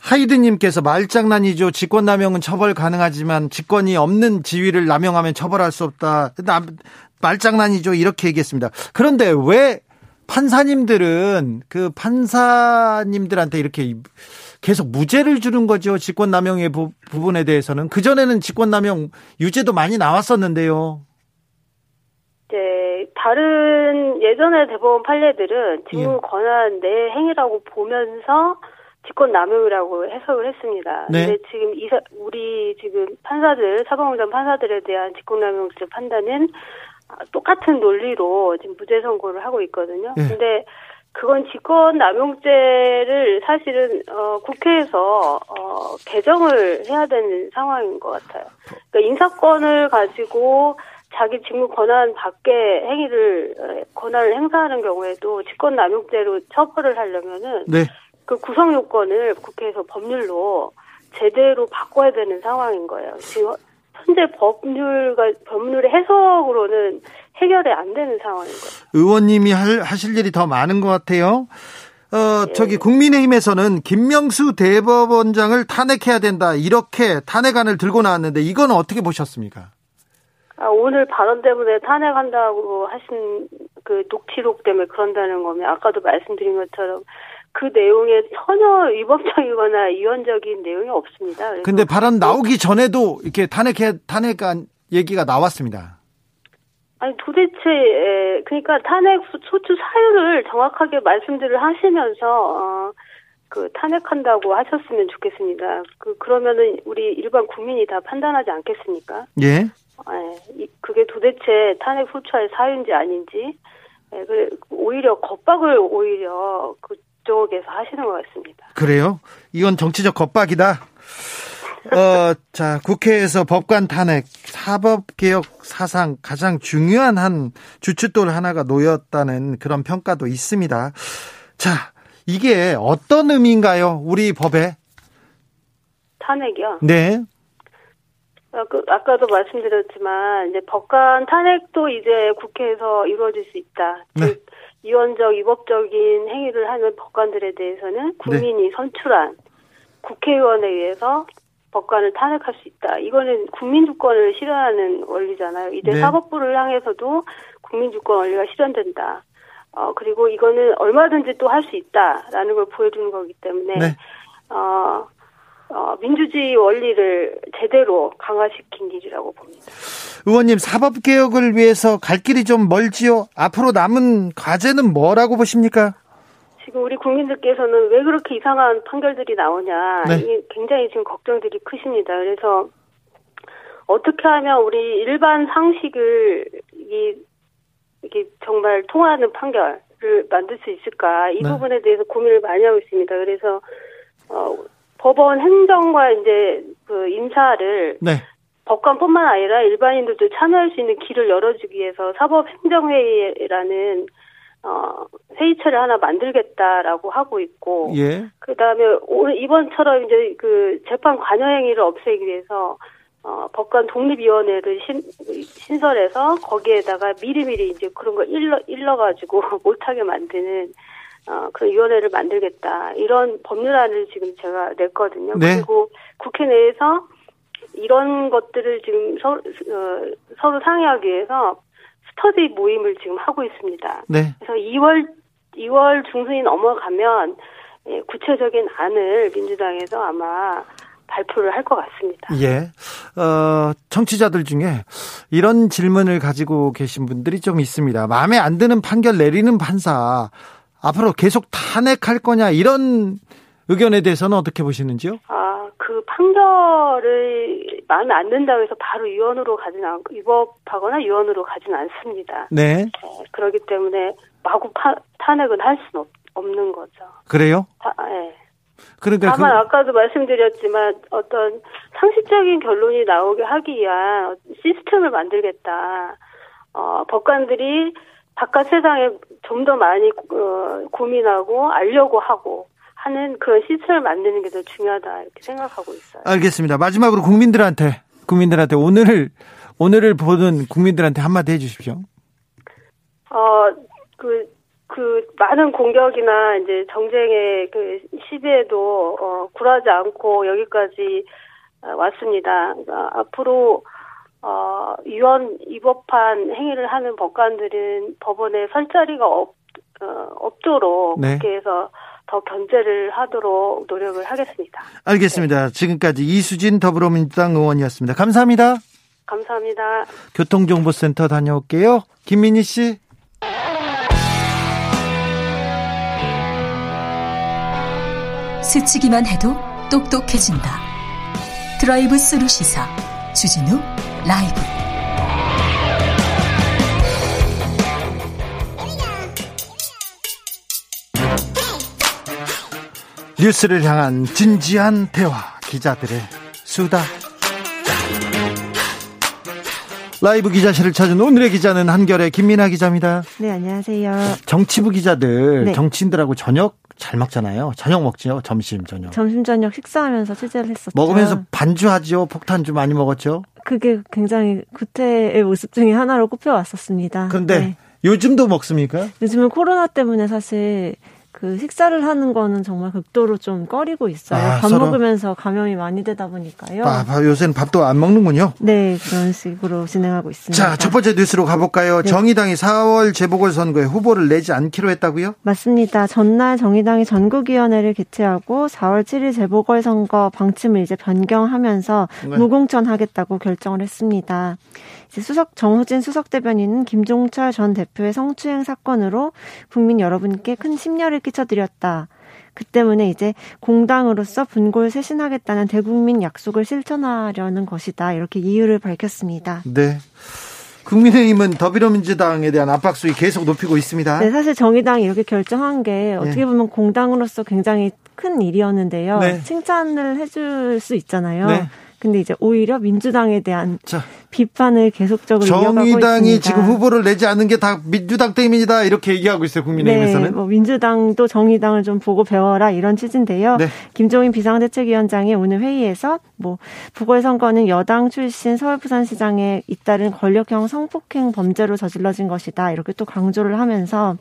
하이드님께서 말장난이죠. 직권남용은 처벌 가능하지만 직권이 없는 지위를 남용하면 처벌할 수 없다. 말장난이죠. 이렇게 얘기했습니다. 그런데 왜 판사님들은 그 판사님들한테 이렇게 계속 무죄를 주는 거죠. 직권남용의 부분에 대해서는. 그전에는 직권남용 유죄도 많이 나왔었는데요. 네, 다른 예전의 대법원 판례들은 직무 권한 내 행위라고 보면서 직권남용이라고 해석을 했습니다. 네. 근데 지금 우리 지금 판사들, 사법농단 판사들에 대한 직권남용죄 판단은 똑같은 논리로 지금 무죄 선고를 하고 있거든요. 네. 근데 그건 직권남용죄를 사실은 국회에서 개정을 해야 되는 상황인 것 같아요. 그러니까 인사권을 가지고 자기 직무 권한 밖의 권한을 행사하는 경우에도 직권남용죄로 처벌을 하려면은 네. 그 구성 요건을 국회에서 법률로 제대로 바꿔야 되는 상황인 거예요. 지금 현재 법률의 해석으로는 해결이 안 되는 상황인 거예요. 의원님이 하실 일이 더 많은 것 같아요. 예. 국민의힘에서는 김명수 대법원장을 탄핵해야 된다. 이렇게 탄핵안을 들고 나왔는데 이건 어떻게 보셨습니까? 오늘 발언 때문에 탄핵한다고 하신 그 녹취록 때문에 그런다는 거면 아까도 말씀드린 것처럼 그 내용에 전혀 위법적이거나 위헌적인 내용이 없습니다. 근데 발언 나오기 전에도 이렇게 탄핵한 얘기가 나왔습니다. 아니, 도대체, 그러니까 탄핵 소추 사유를 정확하게 말씀들을 하시면서, 탄핵한다고 하셨으면 좋겠습니다. 그러면은 우리 일반 국민이 다 판단하지 않겠습니까? 예. 그게 도대체 탄핵 소추의 사유인지 아닌지, 오히려 겁박을 쪽에서 하시는 것 같습니다. 그래요? 이건 정치적 겁박이다. 자, 국회에서 법관 탄핵, 사법개혁 사상 가장 중요한 한 주춧돌 하나가 놓였다는 그런 평가도 있습니다. 자, 이게 어떤 의미인가요? 우리 법에? 탄핵이요? 네. 아까도 말씀드렸지만 이제 법관 탄핵도 이제 국회에서 이루어질 수 있다. 네. 위헌적, 위법적인 행위를 하는 법관들에 대해서는 국민이 선출한 국회의원에 의해서 법관을 탄핵할 수 있다. 이거는 국민주권을 실현하는 원리잖아요. 이제 사법부를 향해서도 국민주권 원리가 실현된다. 그리고 이거는 얼마든지 또 할 수 있다라는 걸 보여주는 거기 때문에 민주주의 원리를 제대로 강화시킨 일이라고 봅니다. 의원님, 사법개혁을 위해서 갈 길이 좀 멀지요? 앞으로 남은 과제는 뭐라고 보십니까? 지금 우리 국민들께서는 왜 그렇게 이상한 판결들이 나오냐. 네. 이게 굉장히 지금 걱정들이 크십니다. 그래서 어떻게 하면 우리 일반 상식을 이게 정말 통하는 판결을 만들 수 있을까. 이 부분에 대해서 고민을 많이 하고 있습니다. 그래서 법원 행정과 이제 그 인사를 법관뿐만 아니라 일반인들도 참여할 수 있는 길을 열어주기 위해서 사법행정회의라는 회의체를 하나 만들겠다라고 하고 있고, 그 다음에 이번처럼 이제 그 재판 관여 행위를 없애기 위해서 법관 독립위원회를 신설해서 거기에다가 미리미리 이제 그런 거 일러가지고 못하게 만드는 그런 위원회를 만들겠다. 이런 법률안을 지금 제가 냈거든요. 네. 그리고 국회 내에서 이런 것들을 지금 서로 상의하기 위해서 스터디 모임을 지금 하고 있습니다. 네. 그래서 2월 중순이 넘어가면 구체적인 안을 민주당에서 아마 발표를 할 것 같습니다. 예. 청취자들 중에 이런 질문을 가지고 계신 분들이 좀 있습니다. 마음에 안 드는 판결 내리는 판사 앞으로 계속 탄핵할 거냐, 이런 의견에 대해서는 어떻게 보시는지요? 그 판결을 마음에 안 든다고 해서 바로 유언으로 가진 않고, 위법하거나 유언으로 가진 않습니다. 네. 그렇기 때문에 마구 탄핵은 할 수는 없는 거죠. 그래요? 네. 그러니까 다만 아까도 말씀드렸지만 어떤 상식적인 결론이 나오게 하기 위한 시스템을 만들겠다. 법관들이 바깥 세상에 좀 더 많이 고민하고 알려고 하고 하는 그런 시스템을 만드는 게 더 중요하다, 이렇게 생각하고 있어요. 알겠습니다. 마지막으로 국민들한테 오늘을 보는 국민들한테 한마디 해주십시오. 그 많은 공격이나 이제 정쟁의 그 시비에도 굴하지 않고 여기까지 왔습니다. 그러니까 앞으로 유언 위법한 행위를 하는 법관들은 법원에 설 자리가 없도록 네. 국회에서 더 견제를 하도록 노력을 하겠습니다. 알겠습니다. 네. 지금까지 이수진 더불어민주당 의원이었습니다. 감사합니다. 감사합니다. 교통정보센터 다녀올게요. 김민희 씨. 스치기만 해도 똑똑해진다. 드라이브 스루 시사 주진우 라이브. 뉴스를 향한 진지한 대화, 기자들의 수다. 라이브 기자실을 찾은 오늘의 기자는 한결의 김민아 기자입니다. 네, 안녕하세요. 정치부 기자들, 네. 정치인들하고 저녁 잘 먹잖아요. 저녁 먹죠. 점심 저녁 식사하면서 취재를 했었죠. 먹으면서 반주하죠. 폭탄주 많이 먹었죠. 그게 굉장히 구태의 모습 중에 하나로 꼽혀왔었습니다. 그런데 네. 요즘도 먹습니까? 요즘은 코로나 때문에 사실 그 식사를 하는 거는 정말 극도로 좀 꺼리고 있어요. 밥 먹으면서 감염이 많이 되다 보니까요. 요새는 밥도 안 먹는군요. 네, 그런 식으로 진행하고 있습니다. 자, 첫 번째 뉴스로 가볼까요? 네. 정의당이 4월 재보궐선거에 후보를 내지 않기로 했다고요? 맞습니다. 전날 정의당이 전국위원회를 개최하고 4월 7일 재보궐선거 방침을 이제 변경하면서 네. 무공천하겠다고 결정을 했습니다. 정호진 수석 대변인은 김종철 전 대표의 성추행 사건으로 국민 여러분께 큰 심려를 끼쳐드렸다. 그 때문에 이제 공당으로서 분골 쇄신하겠다는 대국민 약속을 실천하려는 것이다. 이렇게 이유를 밝혔습니다. 네. 국민의힘은 더불어민주당에 대한 압박수위 계속 높이고 있습니다. 네, 사실 정의당이 이렇게 결정한 게 어떻게 보면 공당으로서 굉장히 큰 일이었는데요. 네. 칭찬을 해줄 수 있잖아요. 네. 근데 이제 오히려 민주당에 대한 비판을 계속적으로 이어가고 있습니다. 정의당이 지금 후보를 내지 않은 게 다 민주당 때문이다, 이렇게 얘기하고 있어요. 국민의힘에서는. 네, 민주당도 정의당을 좀 보고 배워라, 이런 취지인데요. 네. 김종인 비상대책위원장이 오늘 회의에서 보궐선거는 여당 출신 서울 부산시장에 잇따른 권력형 성폭행 범죄로 저질러진 것이다, 이렇게 또 강조를 하면서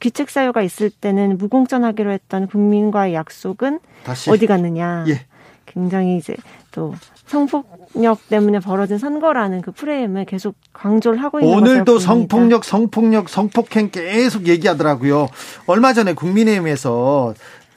귀책 사유가 있을 때는 무공천하기로 했던 국민과의 약속은 다시 어디 갔느냐. 예. 굉장히 이제 또 성폭력 때문에 벌어진 선거라는 그 프레임을 계속 강조를 하고 있는 것 같습니다. 오늘도 성폭행 계속 얘기하더라고요. 얼마 전에 국민의힘에서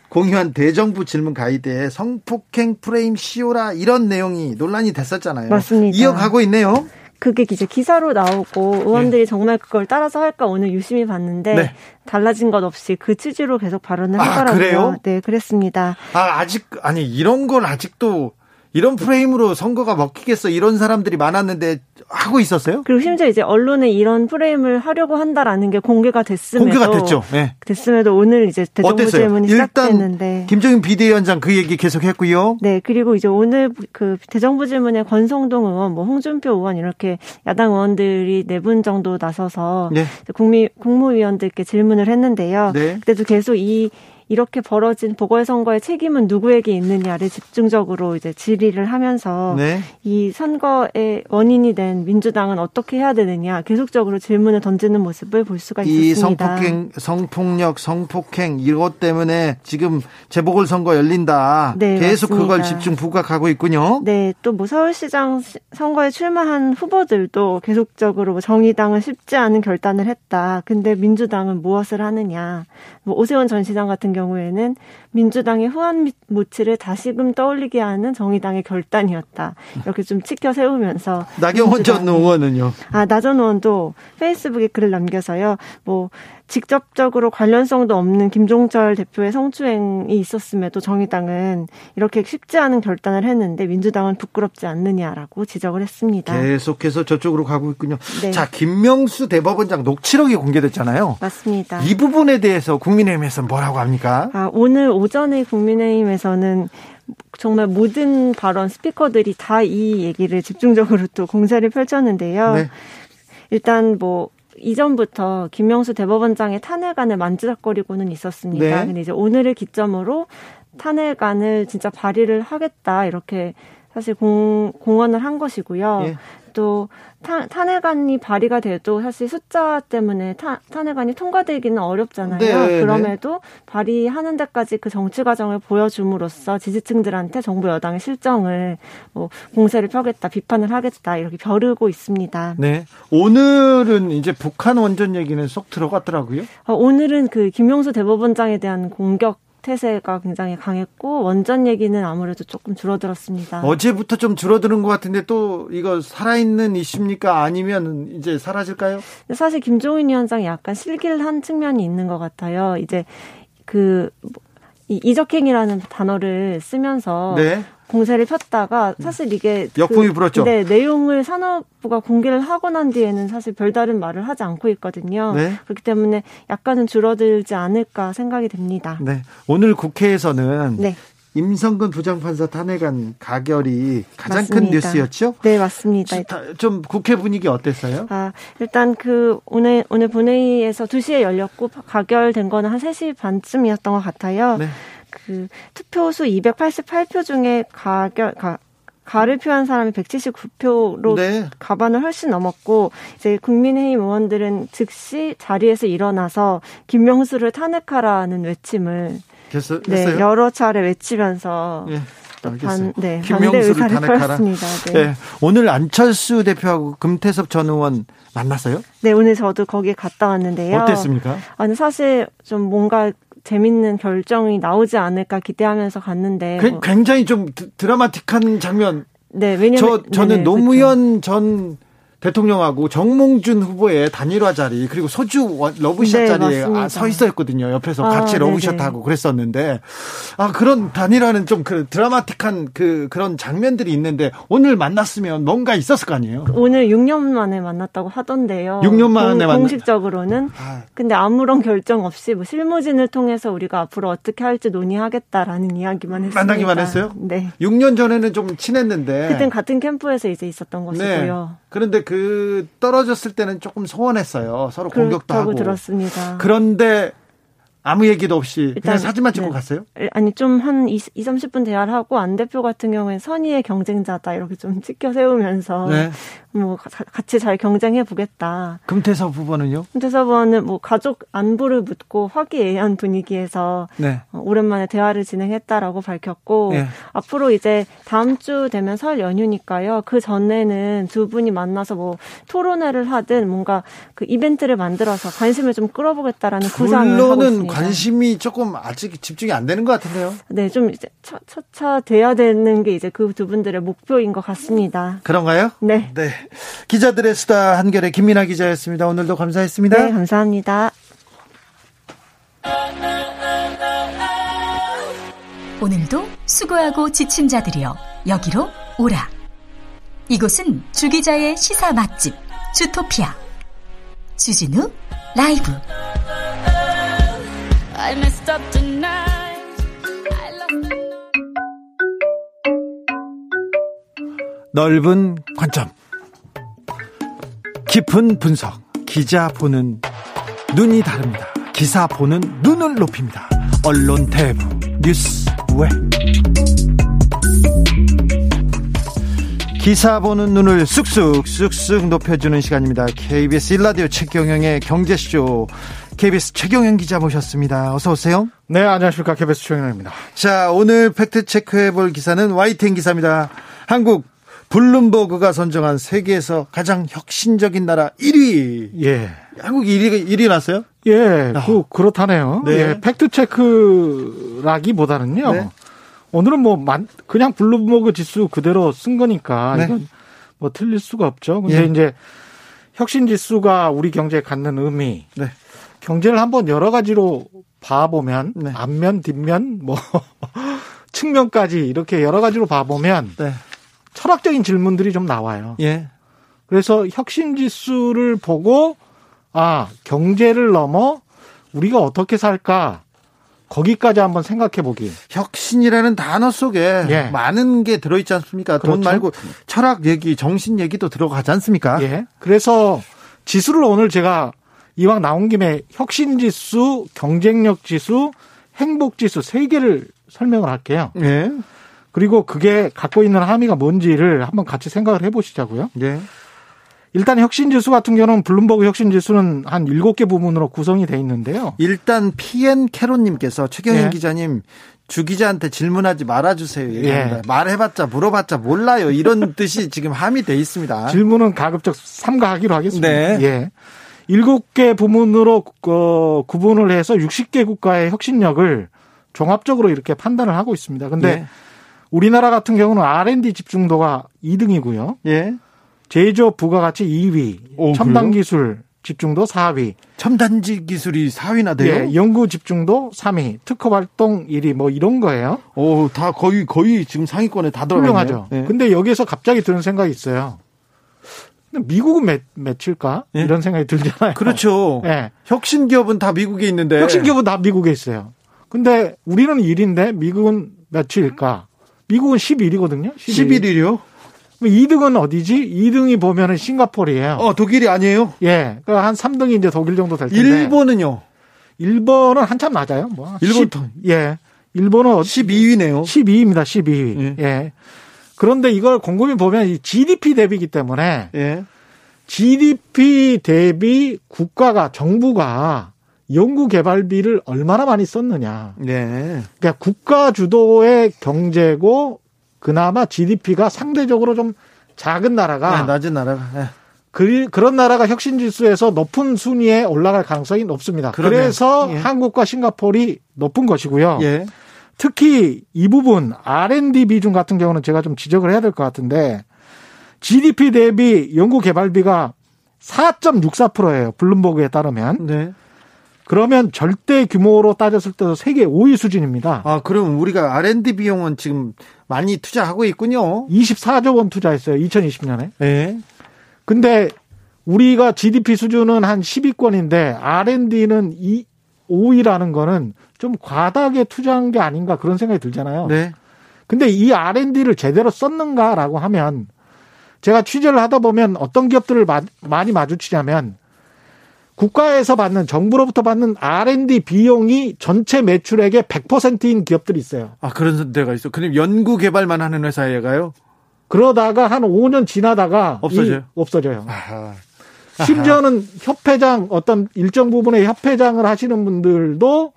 공유한 대정부 질문 가이드에 성폭행 프레임 씌워라, 이런 내용이 논란이 됐었잖아요. 맞습니다. 이어가고 있네요. 그게 이제 기사로 나오고 의원들이 네. 정말 그걸 따라서 할까 오늘 유심히 봤는데 네. 달라진 것 없이 그 취지로 계속 발언을 하더라고요. 그래요? 네, 그랬습니다. 이런 걸 아직도 이런 프레임으로 선거가 먹히겠어, 이런 사람들이 많았는데 하고 있었어요? 그리고 심지어 이제 언론에 이런 프레임을 하려고 한다라는 게 공개가 됐죠. 네. 됐음에도 오늘 이제 대정부 질문이 시작됐는데 일단 김종인 비대위원장 그 얘기 계속했고요. 네, 그리고 이제 오늘 그 대정부 질문에 권성동 의원, 홍준표 의원 이렇게 야당 의원들이 4분 정도 나서서 네. 국무위원들께 질문을 했는데요. 네. 그때도 계속 이 이렇게 벌어진 보궐선거의 책임은 누구에게 있느냐를 집중적으로 이제 질의를 하면서 네. 이 선거의 원인이 된 민주당은 어떻게 해야 되느냐 계속적으로 질문을 던지는 모습을 볼 수가 있었습니다. 이 성폭력, 성폭행 이것 때문에 지금 재보궐선거 열린다. 네, 계속 맞습니다. 그걸 집중 부각하고 있군요. 네. 또 뭐 서울시장 선거에 출마한 후보들도 계속적으로 뭐 정의당은 쉽지 않은 결단을 했다. 근데 민주당은 무엇을 하느냐. 뭐 오세훈 전 시장 같은 경우에는 민주당의 후한 모치를 다시금 떠올리게 하는 정의당의 결단이었다. 이렇게 좀 치켜세우면서. 나경원 전 의원은요? 나 전 의원도 페이스북에 글을 남겨서요. 뭐 직접적으로 관련성도 없는 김종철 대표의 성추행이 있었음에도 정의당은 이렇게 쉽지 않은 결단을 했는데 민주당은 부끄럽지 않느냐라고 지적을 했습니다. 계속해서 저쪽으로 가고 있군요. 네. 자, 김명수 대법원장 녹취록이 공개됐잖아요. 맞습니다. 이 부분에 대해서 국민의힘에서는 뭐라고 합니까? 오늘 오전에 국민의힘에서는 정말 모든 발언 스피커들이 다 이 얘기를 집중적으로 또 공세를 펼쳤는데요. 네. 일단 뭐 이전부터 김명수 대법원장의 탄핵안을 만지작거리고는 있었습니다. 네. 근데 이제 오늘을 기점으로 탄핵안을 진짜 발의를 하겠다 이렇게 사실 공언을 한 것이고요. 예. 또 탄핵안이 발의가 돼도 사실 숫자 때문에 탄핵안이 통과되기는 어렵잖아요. 네, 그럼에도 네. 발의하는 데까지 그 정치 과정을 보여줌으로써 지지층들한테 정부 여당의 실정을 뭐 공세를 펴겠다, 비판을 하겠다 이렇게 벼르고 있습니다. 네, 오늘은 이제 북한 원전 얘기는 쏙 들어갔더라고요. 오늘은 그 김용수 대법원장에 대한 공격 태세가 굉장히 강했고 원전 얘기는 아무래도 조금 줄어들었습니다. 어제부터 좀 줄어드는 것 같은데 또 이거 살아있는 이슈입니까? 아니면 이제 사라질까요? 사실 김종인 위원장이 약간 실길한 측면이 있는 것 같아요. 이제 그 이적행이라는 단어를 쓰면서 네. 공세를 폈다가 사실 이게 역풍이 불었죠. 네, 내용을 산업부가 공개를 하고 난 뒤에는 사실 별다른 말을 하지 않고 있거든요. 네. 그렇기 때문에 약간은 줄어들지 않을까 생각이 됩니다. 네, 오늘 국회에서는 네. 임성근 부장판사 탄핵안 가결이 가장 맞습니다. 큰 뉴스였죠? 네, 맞습니다. 좀 국회 분위기 어땠어요? 일단 그 오늘 본회의에서 2시에 열렸고 가결된 거는 한 3시 반쯤이었던 것 같아요. 네. 그 투표수 288표 중에 가를 표한 사람이 179표로 네. 가반을 훨씬 넘었고 이제 국민의힘 의원들은 즉시 자리에서 일어나서 김명수를 탄핵하라는 외침을 네, 여러 차례 외치면서 네. 김명수를 탄핵하라. 네. 네. 오늘 안철수 대표하고 금태섭 전 의원 만났어요? 네, 오늘 저도 거기에 갔다 왔는데요. 어땠습니까? 사실 좀 뭔가 재밌는 결정이 나오지 않을까 기대하면서 갔는데 굉장히 좀 드라마틱한 장면. 네, 왜냐면 저는 노무현 그렇죠. 전 대통령하고 정몽준 후보의 단일화 자리 그리고 소주 러브샷 네, 자리에 서 있었거든요. 옆에서 같이 러브샷하고 그랬었는데 그런 단일화는 좀 드라마틱한 그런 장면들이 있는데 오늘 만났으면 뭔가 있었을 거 아니에요. 오늘 6년 만에 만났다고 하던데요. 6년 만에 공식적으로는 근데 아무런 결정 없이 뭐 실무진을 통해서 우리가 앞으로 어떻게 할지 논의하겠다라는 이야기만 했습니다. 만나기만 했어요? 네. 6년 전에는 좀 친했는데 그땐 같은 캠프에서 이제 있었던 것이고요. 네. 그런데 그 떨어졌을 때는 조금 소원했어요. 서로 공격도 하고. 들었습니다. 그런데 아무 얘기도 없이 그냥 사진만 찍고 네. 갔어요? 아니 좀 한 20-30분 대화를 하고 안 대표 같은 경우에는 선의의 경쟁자다 이렇게 좀 찍혀 세우면서 네. 뭐 같이 잘 경쟁해 보겠다. 금태섭 후보는요? 금태섭 후보는 뭐 가족 안부를 묻고 화기애애한 분위기에서 네. 오랜만에 대화를 진행했다라고 밝혔고 네. 앞으로 이제 다음 주 되면 설 연휴니까요. 그 전에는 두 분이 만나서 뭐 토론회를 하든 뭔가 그 이벤트를 만들어서 관심을 좀 끌어보겠다라는 구상을 하고 있습니다. 관심이 조금 아직 집중이 안 되는 것 같은데요. 네, 좀 이제 차차 돼야 되는 게 이제 그 두 분들의 목표인 것 같습니다. 그런가요? 네. 네. 기자들의 수다 한결의 김민아 기자였습니다. 오늘도 감사했습니다. 네, 감사합니다. 오늘도 수고하고 지친 자들이여 여기로 오라. 이곳은 주 기자의 시사 맛집 주토피아 주진우 라이브. I messed up tonight. I love you. 넓은 관점, 깊은 분석, 기자 보는 눈이 다릅니다. 기사 보는 눈을 높입니다. 언론 태부 뉴스 왜? 기사 보는 눈을 쑥쑥 높여주는 시간입니다. KBS 1라디오 최경영의 경제쇼, KBS 최경영 기자 모셨습니다. 어서 오세요. 네, 안녕하십니까. KBS 최경영입니다. 자, 오늘 팩트체크해볼 기사는 YTN 기사입니다. 한국 블룸버그가 선정한 세계에서 가장 혁신적인 나라 1위. 예. 한국 1위 났어요? 예, 그렇다네요. 네. 예, 팩트체크라기보다는요. 네. 오늘은 뭐 그냥 블룸버그 지수 그대로 쓴 거니까 네. 이건 뭐 틀릴 수가 없죠. 근데 예. 이제 혁신 지수가 우리 경제에 갖는 의미, 네. 경제를 한번 여러 가지로 봐보면 네. 앞면, 뒷면, 뭐 측면까지 이렇게 여러 가지로 봐보면. 네. 철학적인 질문들이 좀 나와요. 예. 그래서 혁신 지수를 보고 아, 경제를 넘어 우리가 어떻게 살까? 거기까지 한번 생각해 보기. 혁신이라는 단어 속에 예. 많은 게 들어 있지 않습니까? 그렇죠. 돈 말고 철학 얘기, 정신 얘기도 들어가지 않습니까? 예. 그래서 지수를 오늘 제가 이왕 나온 김에 혁신 지수, 경쟁력 지수, 행복 지수 세 개를 설명을 할게요. 예. 그리고 그게 갖고 있는 함의가 뭔지를 한번 같이 생각을 해보시자고요. 네. 일단 혁신지수 같은 경우는 블룸버그 혁신지수는 한 7개 부문으로 구성이 돼 있는데요. 일단 PN캐롯님께서 최경영 네. 기자님 주 기자한테 질문하지 말아주세요. 네. 말해봤자 물어봤자 몰라요. 이런 뜻이 지금 함의돼 있습니다. 질문은 가급적 삼가하기로 하겠습니다. 네. 예. 7개 부문으로 구분을 해서 60개 국가의 혁신력을 종합적으로 이렇게 판단을 하고 있습니다. 그런데 네. 우리나라 같은 경우는 R&D 집중도가 2등이고요. 예. 제조업 부가가치 2위, 오, 첨단 그래요? 기술 집중도 4위. 첨단지 기술이 4위나 돼요? 예, 연구 집중도 3위, 특허 활동 1위 뭐 이런 거예요. 오, 다 거의 지금 상위권에 다 들어가네요. 훌륭하죠. 예. 근데 여기에서 갑자기 드는 생각이 있어요. 미국은 몇일까? 예? 이런 생각이 들잖아요. 그렇죠. 예. 혁신 기업은 다 미국에 있는데. 혁신 기업은 다 미국에 있어요. 근데 우리는 1위인데 미국은 몇일까? 미국은 11위거든요. 11위요? 2등은 어디지? 2등이 보면은 싱가포르예요. 독일이 아니에요? 예. 그러니까 한 3등이 이제 독일 정도 될 텐데. 일본은요? 일본은 한참 낮아요. 뭐. 예. 일본은 12위네요. 12위입니다. 12위. 예. 예. 그런데 이걸 곰곰이 보면 이 GDP 대비이기 때문에 예. GDP 대비 정부가 연구개발비를 얼마나 많이 썼느냐. 네. 그러니까 국가 주도의 경제고 그나마 GDP가 상대적으로 좀 작은 나라가. 네, 낮은 나라가. 네. 그런 나라가 혁신지수에서 높은 순위에 올라갈 가능성이 높습니다. 그러네요. 그래서 예. 한국과 싱가포르이 높은 것이고요. 예. 특히 이 부분 R&D 비중 같은 경우는 제가 좀 지적을 해야 될 것 같은데 GDP 대비 연구개발비가 4.64%예요. 블룸버그에 따르면. 네. 그러면 절대 규모로 따졌을 때도 세계 5위 수준입니다. 아, 그럼 우리가 R&D 비용은 지금 많이 투자하고 있군요. 24조 원 투자했어요. 2020년에. 네. 근데 우리가 GDP 수준은 한 10위권인데 R&D는 5위라는 거는 좀 과다하게 투자한 게 아닌가 그런 생각이 들잖아요. 네. 근데 이 R&D를 제대로 썼는가라고 하면 제가 취재를 하다 보면 어떤 기업들을 많이 마주치냐면 국가에서 받는, 정부로부터 받는 R&D 비용이 전체 매출액의 100%인 기업들이 있어요. 아, 그런 데가 있어. 그럼 연구 개발만 하는 회사에 가요? 그러다가 한 5년 지나다가 없어져요. 아하. 아하. 심지어는 협회장, 어떤 일정 부분의 협회장을 하시는 분들도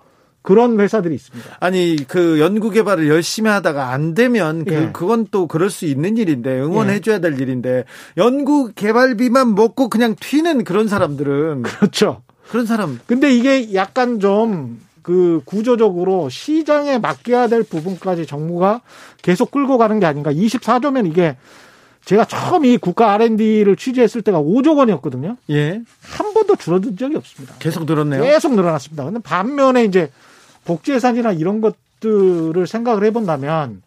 그런 회사들이 있습니다. 아니, 그 연구 개발을 열심히 하다가 안 되면 예. 그건 또 그럴 수 있는 일인데 응원해 줘야 될 일인데 연구 개발비만 먹고 그냥 튀는 그런 사람들은 그렇죠. 그런 사람. 근데 이게 약간 좀 그 구조적으로 시장에 맡겨야 될 부분까지 정부가 계속 끌고 가는 게 아닌가. 24조면 이게 제가 처음 이 국가 R&D를 취재했을 때가 5조 원이었거든요. 예. 한 번도 줄어든 적이 없습니다. 계속 늘었네요. 계속 늘어났습니다. 근데 반면에 이제 복지 예산이나 이런 것들을 생각을 해본다면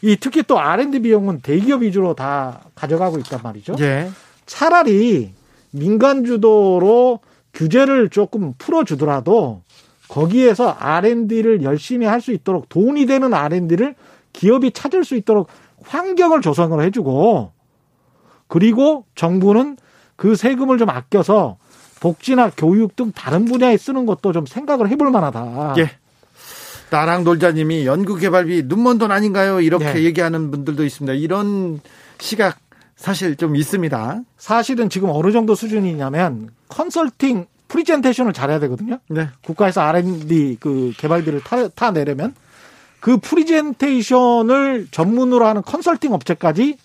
이 특히 또 R&D 비용은 대기업 위주로 다 가져가고 있단 말이죠. 예. 차라리 민간 주도로 규제를 조금 풀어주더라도 거기에서 R&D를 열심히 할 수 있도록 돈이 되는 R&D를 기업이 찾을 수 있도록 환경을 조성을 해주고 그리고 정부는 그 세금을 좀 아껴서 복지나 교육 등 다른 분야에 쓰는 것도 좀 생각을 해볼 만하다. 예. 나랑 놀자님이 연구개발비 눈먼 돈 아닌가요? 이렇게 네. 얘기하는 분들도 있습니다. 이런 시각 사실 좀 있습니다. 사실은 지금 어느 정도 수준이냐면 컨설팅 프리젠테이션을 잘해야 되거든요. 네. 국가에서 R&D 그 개발비를 타내려면 그 프리젠테이션을 전문으로 하는 컨설팅 업체까지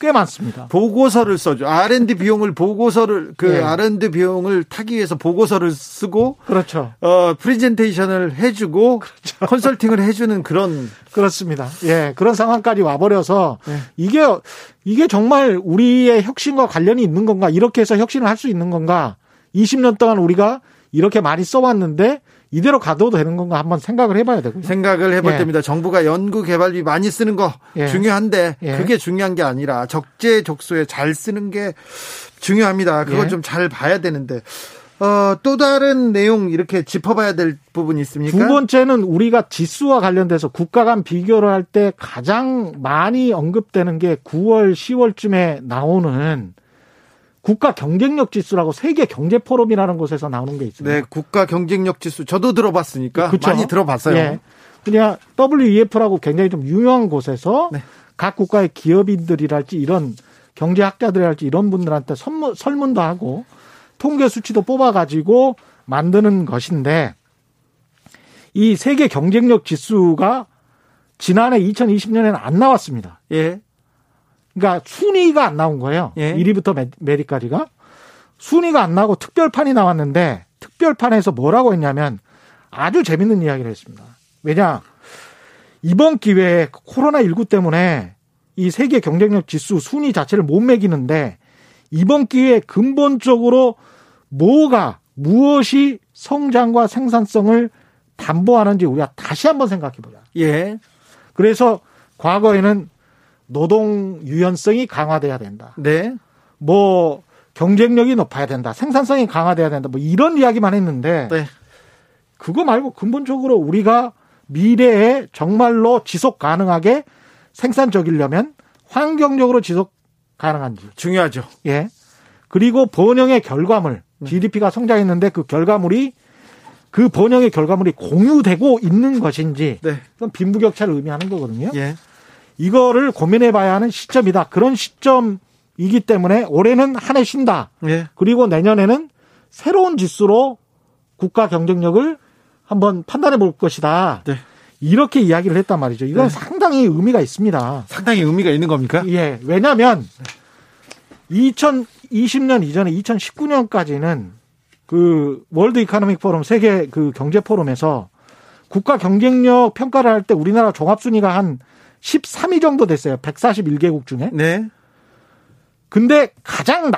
꽤 많습니다. 보고서를 써줘. R&D 비용을 보고서를 R&D 비용을 타기 위해서 보고서를 쓰고 그렇죠. 프리젠테이션을 해주고 그렇죠. 컨설팅을 해주는 그런 그렇습니다. 예, 그런 상황까지 와버려서 네. 이게 정말 우리의 혁신과 관련이 있는 건가? 이렇게 해서 혁신을 할 수 있는 건가? 20년 동안 우리가 이렇게 많이 써왔는데. 이대로 가둬도 되는 건가 한번 생각을 해봐야 되고요. 생각을 해볼 때입니다. 정부가 연구개발비 많이 쓰는 거 중요한데 그게 중요한 게 아니라 적재적소에 잘 쓰는 게 중요합니다. 그걸 좀 잘 봐야 되는데 또 다른 내용 이렇게 짚어봐야 될 부분이 있습니까? 두 번째는 우리가 지수와 관련돼서 국가 간 비교를 할 때 가장 많이 언급되는 게 9월, 10월쯤에 나오는 국가 경쟁력 지수라고 세계 경제 포럼이라는 곳에서 나오는 게 있습니다. 네, 국가 경쟁력 지수 저도 들어봤으니까 그쵸? 많이 들어봤어요. 네. 그냥 WEF라고 굉장히 좀 유명한 곳에서 네. 각 국가의 기업인들이랄지 이런 경제학자들이랄지 이런 분들한테 설문도 하고 통계 수치도 뽑아가지고 만드는 것인데 이 세계 경쟁력 지수가 지난해 2020년에는 안 나왔습니다. 예. 그러니까 순위가 안 나온 거예요. 예. 1위부터 메리까지가. 순위가 안 나고 특별판이 나왔는데 특별판에서 뭐라고 했냐면 아주 재밌는 이야기를 했습니다. 왜냐. 이번 기회에 코로나19 때문에 이 세계 경쟁력 지수 순위 자체를 못 매기는데 이번 기회에 근본적으로 무엇이 성장과 생산성을 담보하는지 우리가 다시 한번 생각해보자. 예. 그래서 과거에는 노동 유연성이 강화돼야 된다. 네. 경쟁력이 높아야 된다. 생산성이 강화돼야 된다. 이런 이야기만 했는데. 네. 그거 말고 근본적으로 우리가 미래에 정말로 지속 가능하게 생산적이려면 환경적으로 지속 가능한지. 중요하죠. 예. 그리고 번영의 결과물, GDP가 성장했는데 그 번영의 결과물이 공유되고 있는 것인지. 네. 그건 빈부격차를 의미하는 거거든요. 예. 이거를 고민해봐야 하는 시점이다. 그런 시점이기 때문에 올해는 한 해 쉰다. 예. 그리고 내년에는 새로운 지수로 국가 경쟁력을 한번 판단해 볼 것이다. 네. 이렇게 이야기를 했단 말이죠. 이건 상당히 의미가 있습니다. 상당히 의미가 있는 겁니까? 예. 왜냐하면 2020년 이전에 2019년까지는 그 월드 이코노믹 포럼 세계 그 경제 포럼에서 국가 경쟁력 평가를 할 때 우리나라 종합순위가 한 13위 정도 됐어요. 141개국 중에. 네. 근데 가장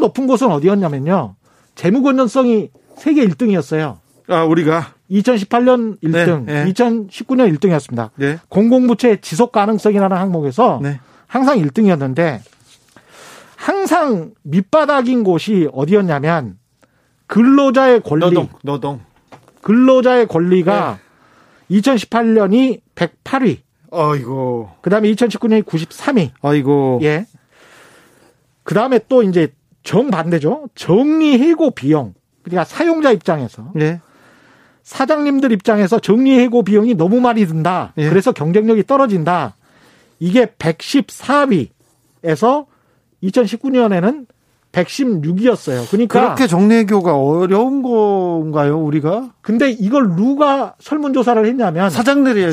높은 곳은 어디였냐면요. 재무건전성이 세계 1등이었어요. 아, 우리가? 2018년 1등, 네, 네. 2019년 1등이었습니다. 네. 공공부채 지속 가능성이라는 항목에서 네. 항상 1등이었는데 항상 밑바닥인 곳이 어디였냐면 근로자의 권리. 노동. 근로자의 권리가 네. 2018년이 108위. 아이고. 그다음에 2019년이 93위. 아이고. 예. 그다음에 또 이제 정반대죠. 정리해고 비용. 그러니까 사용자 입장에서. 예. 사장님들 입장에서 정리해고 비용이 너무 많이 든다. 예. 그래서 경쟁력이 떨어진다. 이게 114위에서 2019년에는 116이었어요. 그러니까 그렇게 정례교가 어려운 건가요, 우리가? 근데 이걸 누가 설문조사를 했냐면 사장님들이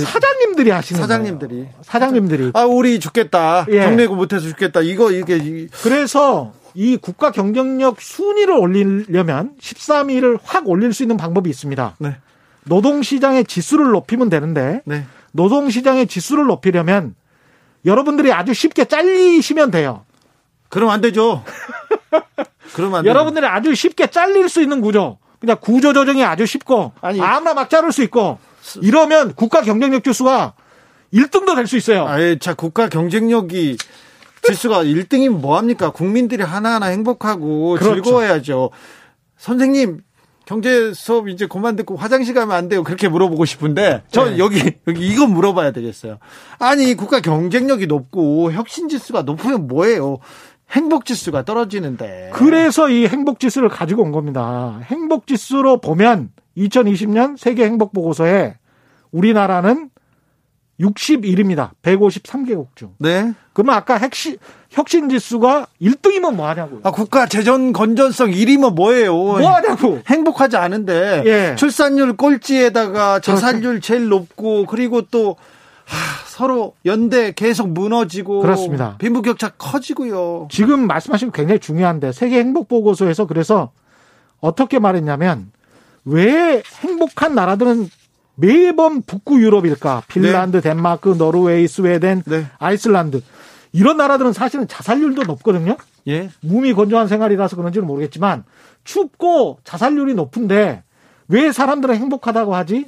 하시는 거예요. 사장님들이. 아, 우리 죽겠다. 예. 정례교 못해서 죽겠다. 이게 그래서 이 국가 경쟁력 순위를 올리려면 13위를 확 올릴 수 있는 방법이 있습니다. 네. 노동시장의 지수를 높이면 되는데 네. 노동시장의 지수를 높이려면 여러분들이 아주 쉽게 잘리시면 돼요. 그럼 안 되죠. 여러분들이 아주 쉽게 잘릴 수 있는 구조. 그냥 구조 조정이 아주 쉽고 아무나 막 자를 수 있고 이러면 국가 경쟁력 지수가 1등도 될 수 있어요. 아예 자 국가 경쟁력이 지수가 1등이면 뭐합니까? 국민들이 하나하나 행복하고 그렇죠. 즐거워야죠. 선생님 경제 수업 이제 그만 듣고 화장실 가면 안 돼요. 그렇게 물어보고 싶은데 전 네. 여기 이거 물어봐야 되겠어요. 아니 국가 경쟁력이 높고 혁신 지수가 높으면 뭐예요? 행복지수가 떨어지는데. 그래서 이 행복지수를 가지고 온 겁니다. 행복지수로 보면 2020년 세계행복보고서에 우리나라는 61입니다. 153개국 중. 네. 그러면 아까 혁신지수가 1등이면 뭐하냐고요. 아, 국가 재정 건전성 1위면 뭐예요. 뭐하냐고. 행복하지 않은데. 예. 출산율 꼴찌에다가 자살률 제일 높고, 그리고 또 서로 연대 계속 무너지고. 그렇습니다. 빈부격차 커지고요. 지금 말씀하신 게 굉장히 중요한데, 세계행복보고서에서 그래서 어떻게 말했냐면, 왜 행복한 나라들은 매번 북구 유럽일까? 핀란드, 네. 덴마크, 노르웨이, 스웨덴, 네. 아이슬란드. 이런 나라들은 사실은 자살률도 높거든요. 예. 몸이 건조한 생활이라서 그런지는 모르겠지만 춥고 자살률이 높은데 왜 사람들은 행복하다고 하지?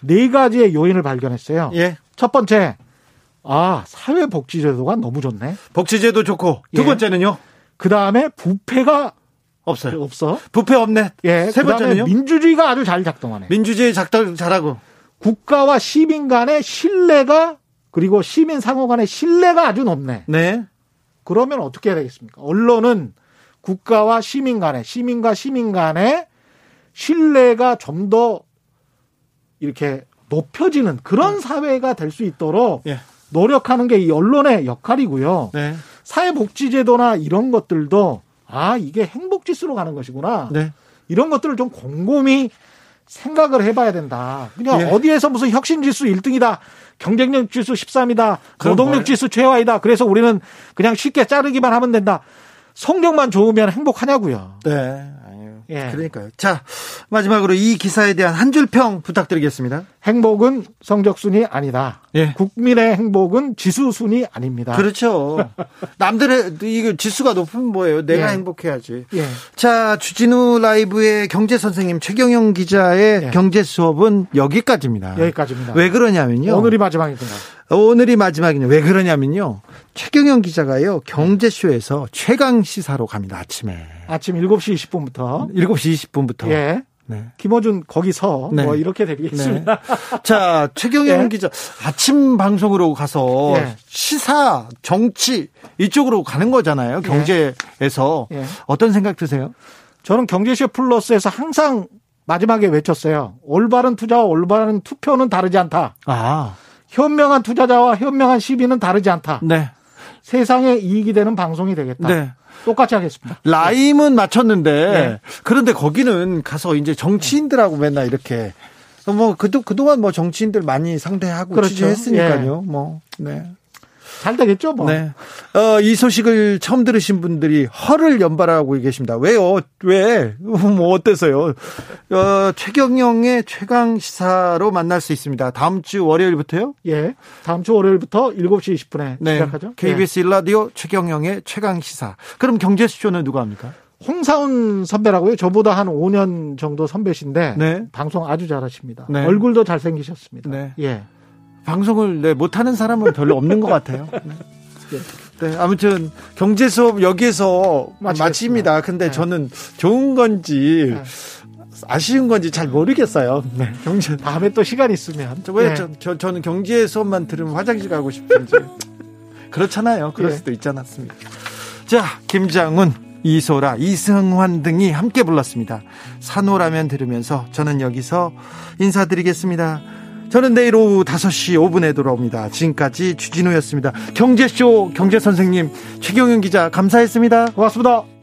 네 가지의 요인을 발견했어요. 예. 첫 번째, 사회복지제도가 너무 좋네. 복지제도 좋고. 두 번째는요? 그다음에 부패가 없어요. 없어. 부패 없네. 예. 세 번째는요? 민주주의가 아주 잘 작동하네. 민주주의 작동 잘하고. 국가와 시민 간의 신뢰가, 그리고 시민 상호 간의 신뢰가 아주 높네. 네. 그러면 어떻게 해야 되겠습니까? 언론은 국가와 시민 간에, 시민과 시민 간의 신뢰가 좀 더 이렇게 높여지는 그런 사회가 될 수 있도록 노력하는 게 이 언론의 역할이고요. 네. 사회복지제도나 이런 것들도 이게 행복지수로 가는 것이구나. 네. 이런 것들을 좀 곰곰이 생각을 해봐야 된다. 그냥 어디에서 무슨 혁신지수 1등이다. 경쟁력지수 13이다. 노동력지수 최하이다. 그래서 우리는 그냥 쉽게 자르기만 하면 된다. 성적만 좋으면 행복하냐고요. 네. 그러니까요. 자, 마지막으로 이 기사에 대한 한 줄 평 부탁드리겠습니다. 행복은 성적순이 아니다. 예. 국민의 행복은 지수순이 아닙니다. 그렇죠. 남들의 이거 지수가 높으면 뭐예요. 내가 행복해야지. 예. 자, 주진우 라이브의 경제선생님 최경영 기자의 경제수업은 여기까지입니다. 여기까지입니다. 왜 그러냐면요. 오늘이 마지막입니다. 오늘이 마지막이냐. 왜 그러냐면요. 최경영 기자가요. 경제쇼에서 최강시사로 갑니다. 아침에. 아침 7시 20분부터. 7시 20분부터. 예. 네. 김어준 거기서 뭐 이렇게 되겠습니다. 네. 자, 최경영 기자 아침 방송으로 가서 시사, 정치 이쪽으로 가는 거잖아요. 경제에서. 어떤 생각 드세요? 저는 경제쇼 플러스에서 항상 마지막에 외쳤어요. 올바른 투자와 올바른 투표는 다르지 않다. 현명한 투자자와 현명한 시비는 다르지 않다. 네. 세상에 이익이 되는 방송이 되겠다. 네. 똑같이 하겠습니다. 라임은 맞췄는데 그런데 거기는 가서 이제 정치인들하고 맨날 이렇게 뭐 그동안 뭐 정치인들 많이 상대하고 취재했으니까요. 뭐 잘 되겠죠, 뭐. 네. 이 소식을 처음 들으신 분들이 허를 연발하고 계십니다. 왜요? 왜? 뭐 어때서요? 최경영의 최강 시사로 만날 수 있습니다. 다음 주 월요일부터요? 예. 다음 주 월요일부터 7시 20분에 시작하죠. KBS 1라디오 최경영의 최강 시사. 그럼 경제수쇼는 누가 합니까? 홍사훈 선배라고요. 저보다 한 5년 정도 선배신데 방송 아주 잘하십니다. 얼굴도 잘생기셨습니다. 방송을 못하는 사람은 별로 없는 것 같아요. 아무튼 경제 수업 여기에서 마칩니다. 근데 저는 좋은 건지 아쉬운 건지 잘 모르겠어요. 경제 다음에 또 시간 있으면 왜 저는 경제 수업만 들으면 화장실 가고 싶은지 그렇잖아요. 그럴 수도 있지 않았습니까? 자, 김장훈, 이소라, 이승환 등이 함께 불렀습니다. 산호라면 들으면서 저는 여기서 인사드리겠습니다. 저는 내일 오후 5시 5분에 돌아옵니다. 지금까지 주진우였습니다. 경제쇼 경제선생님 최경영 기자 감사했습니다. 고맙습니다.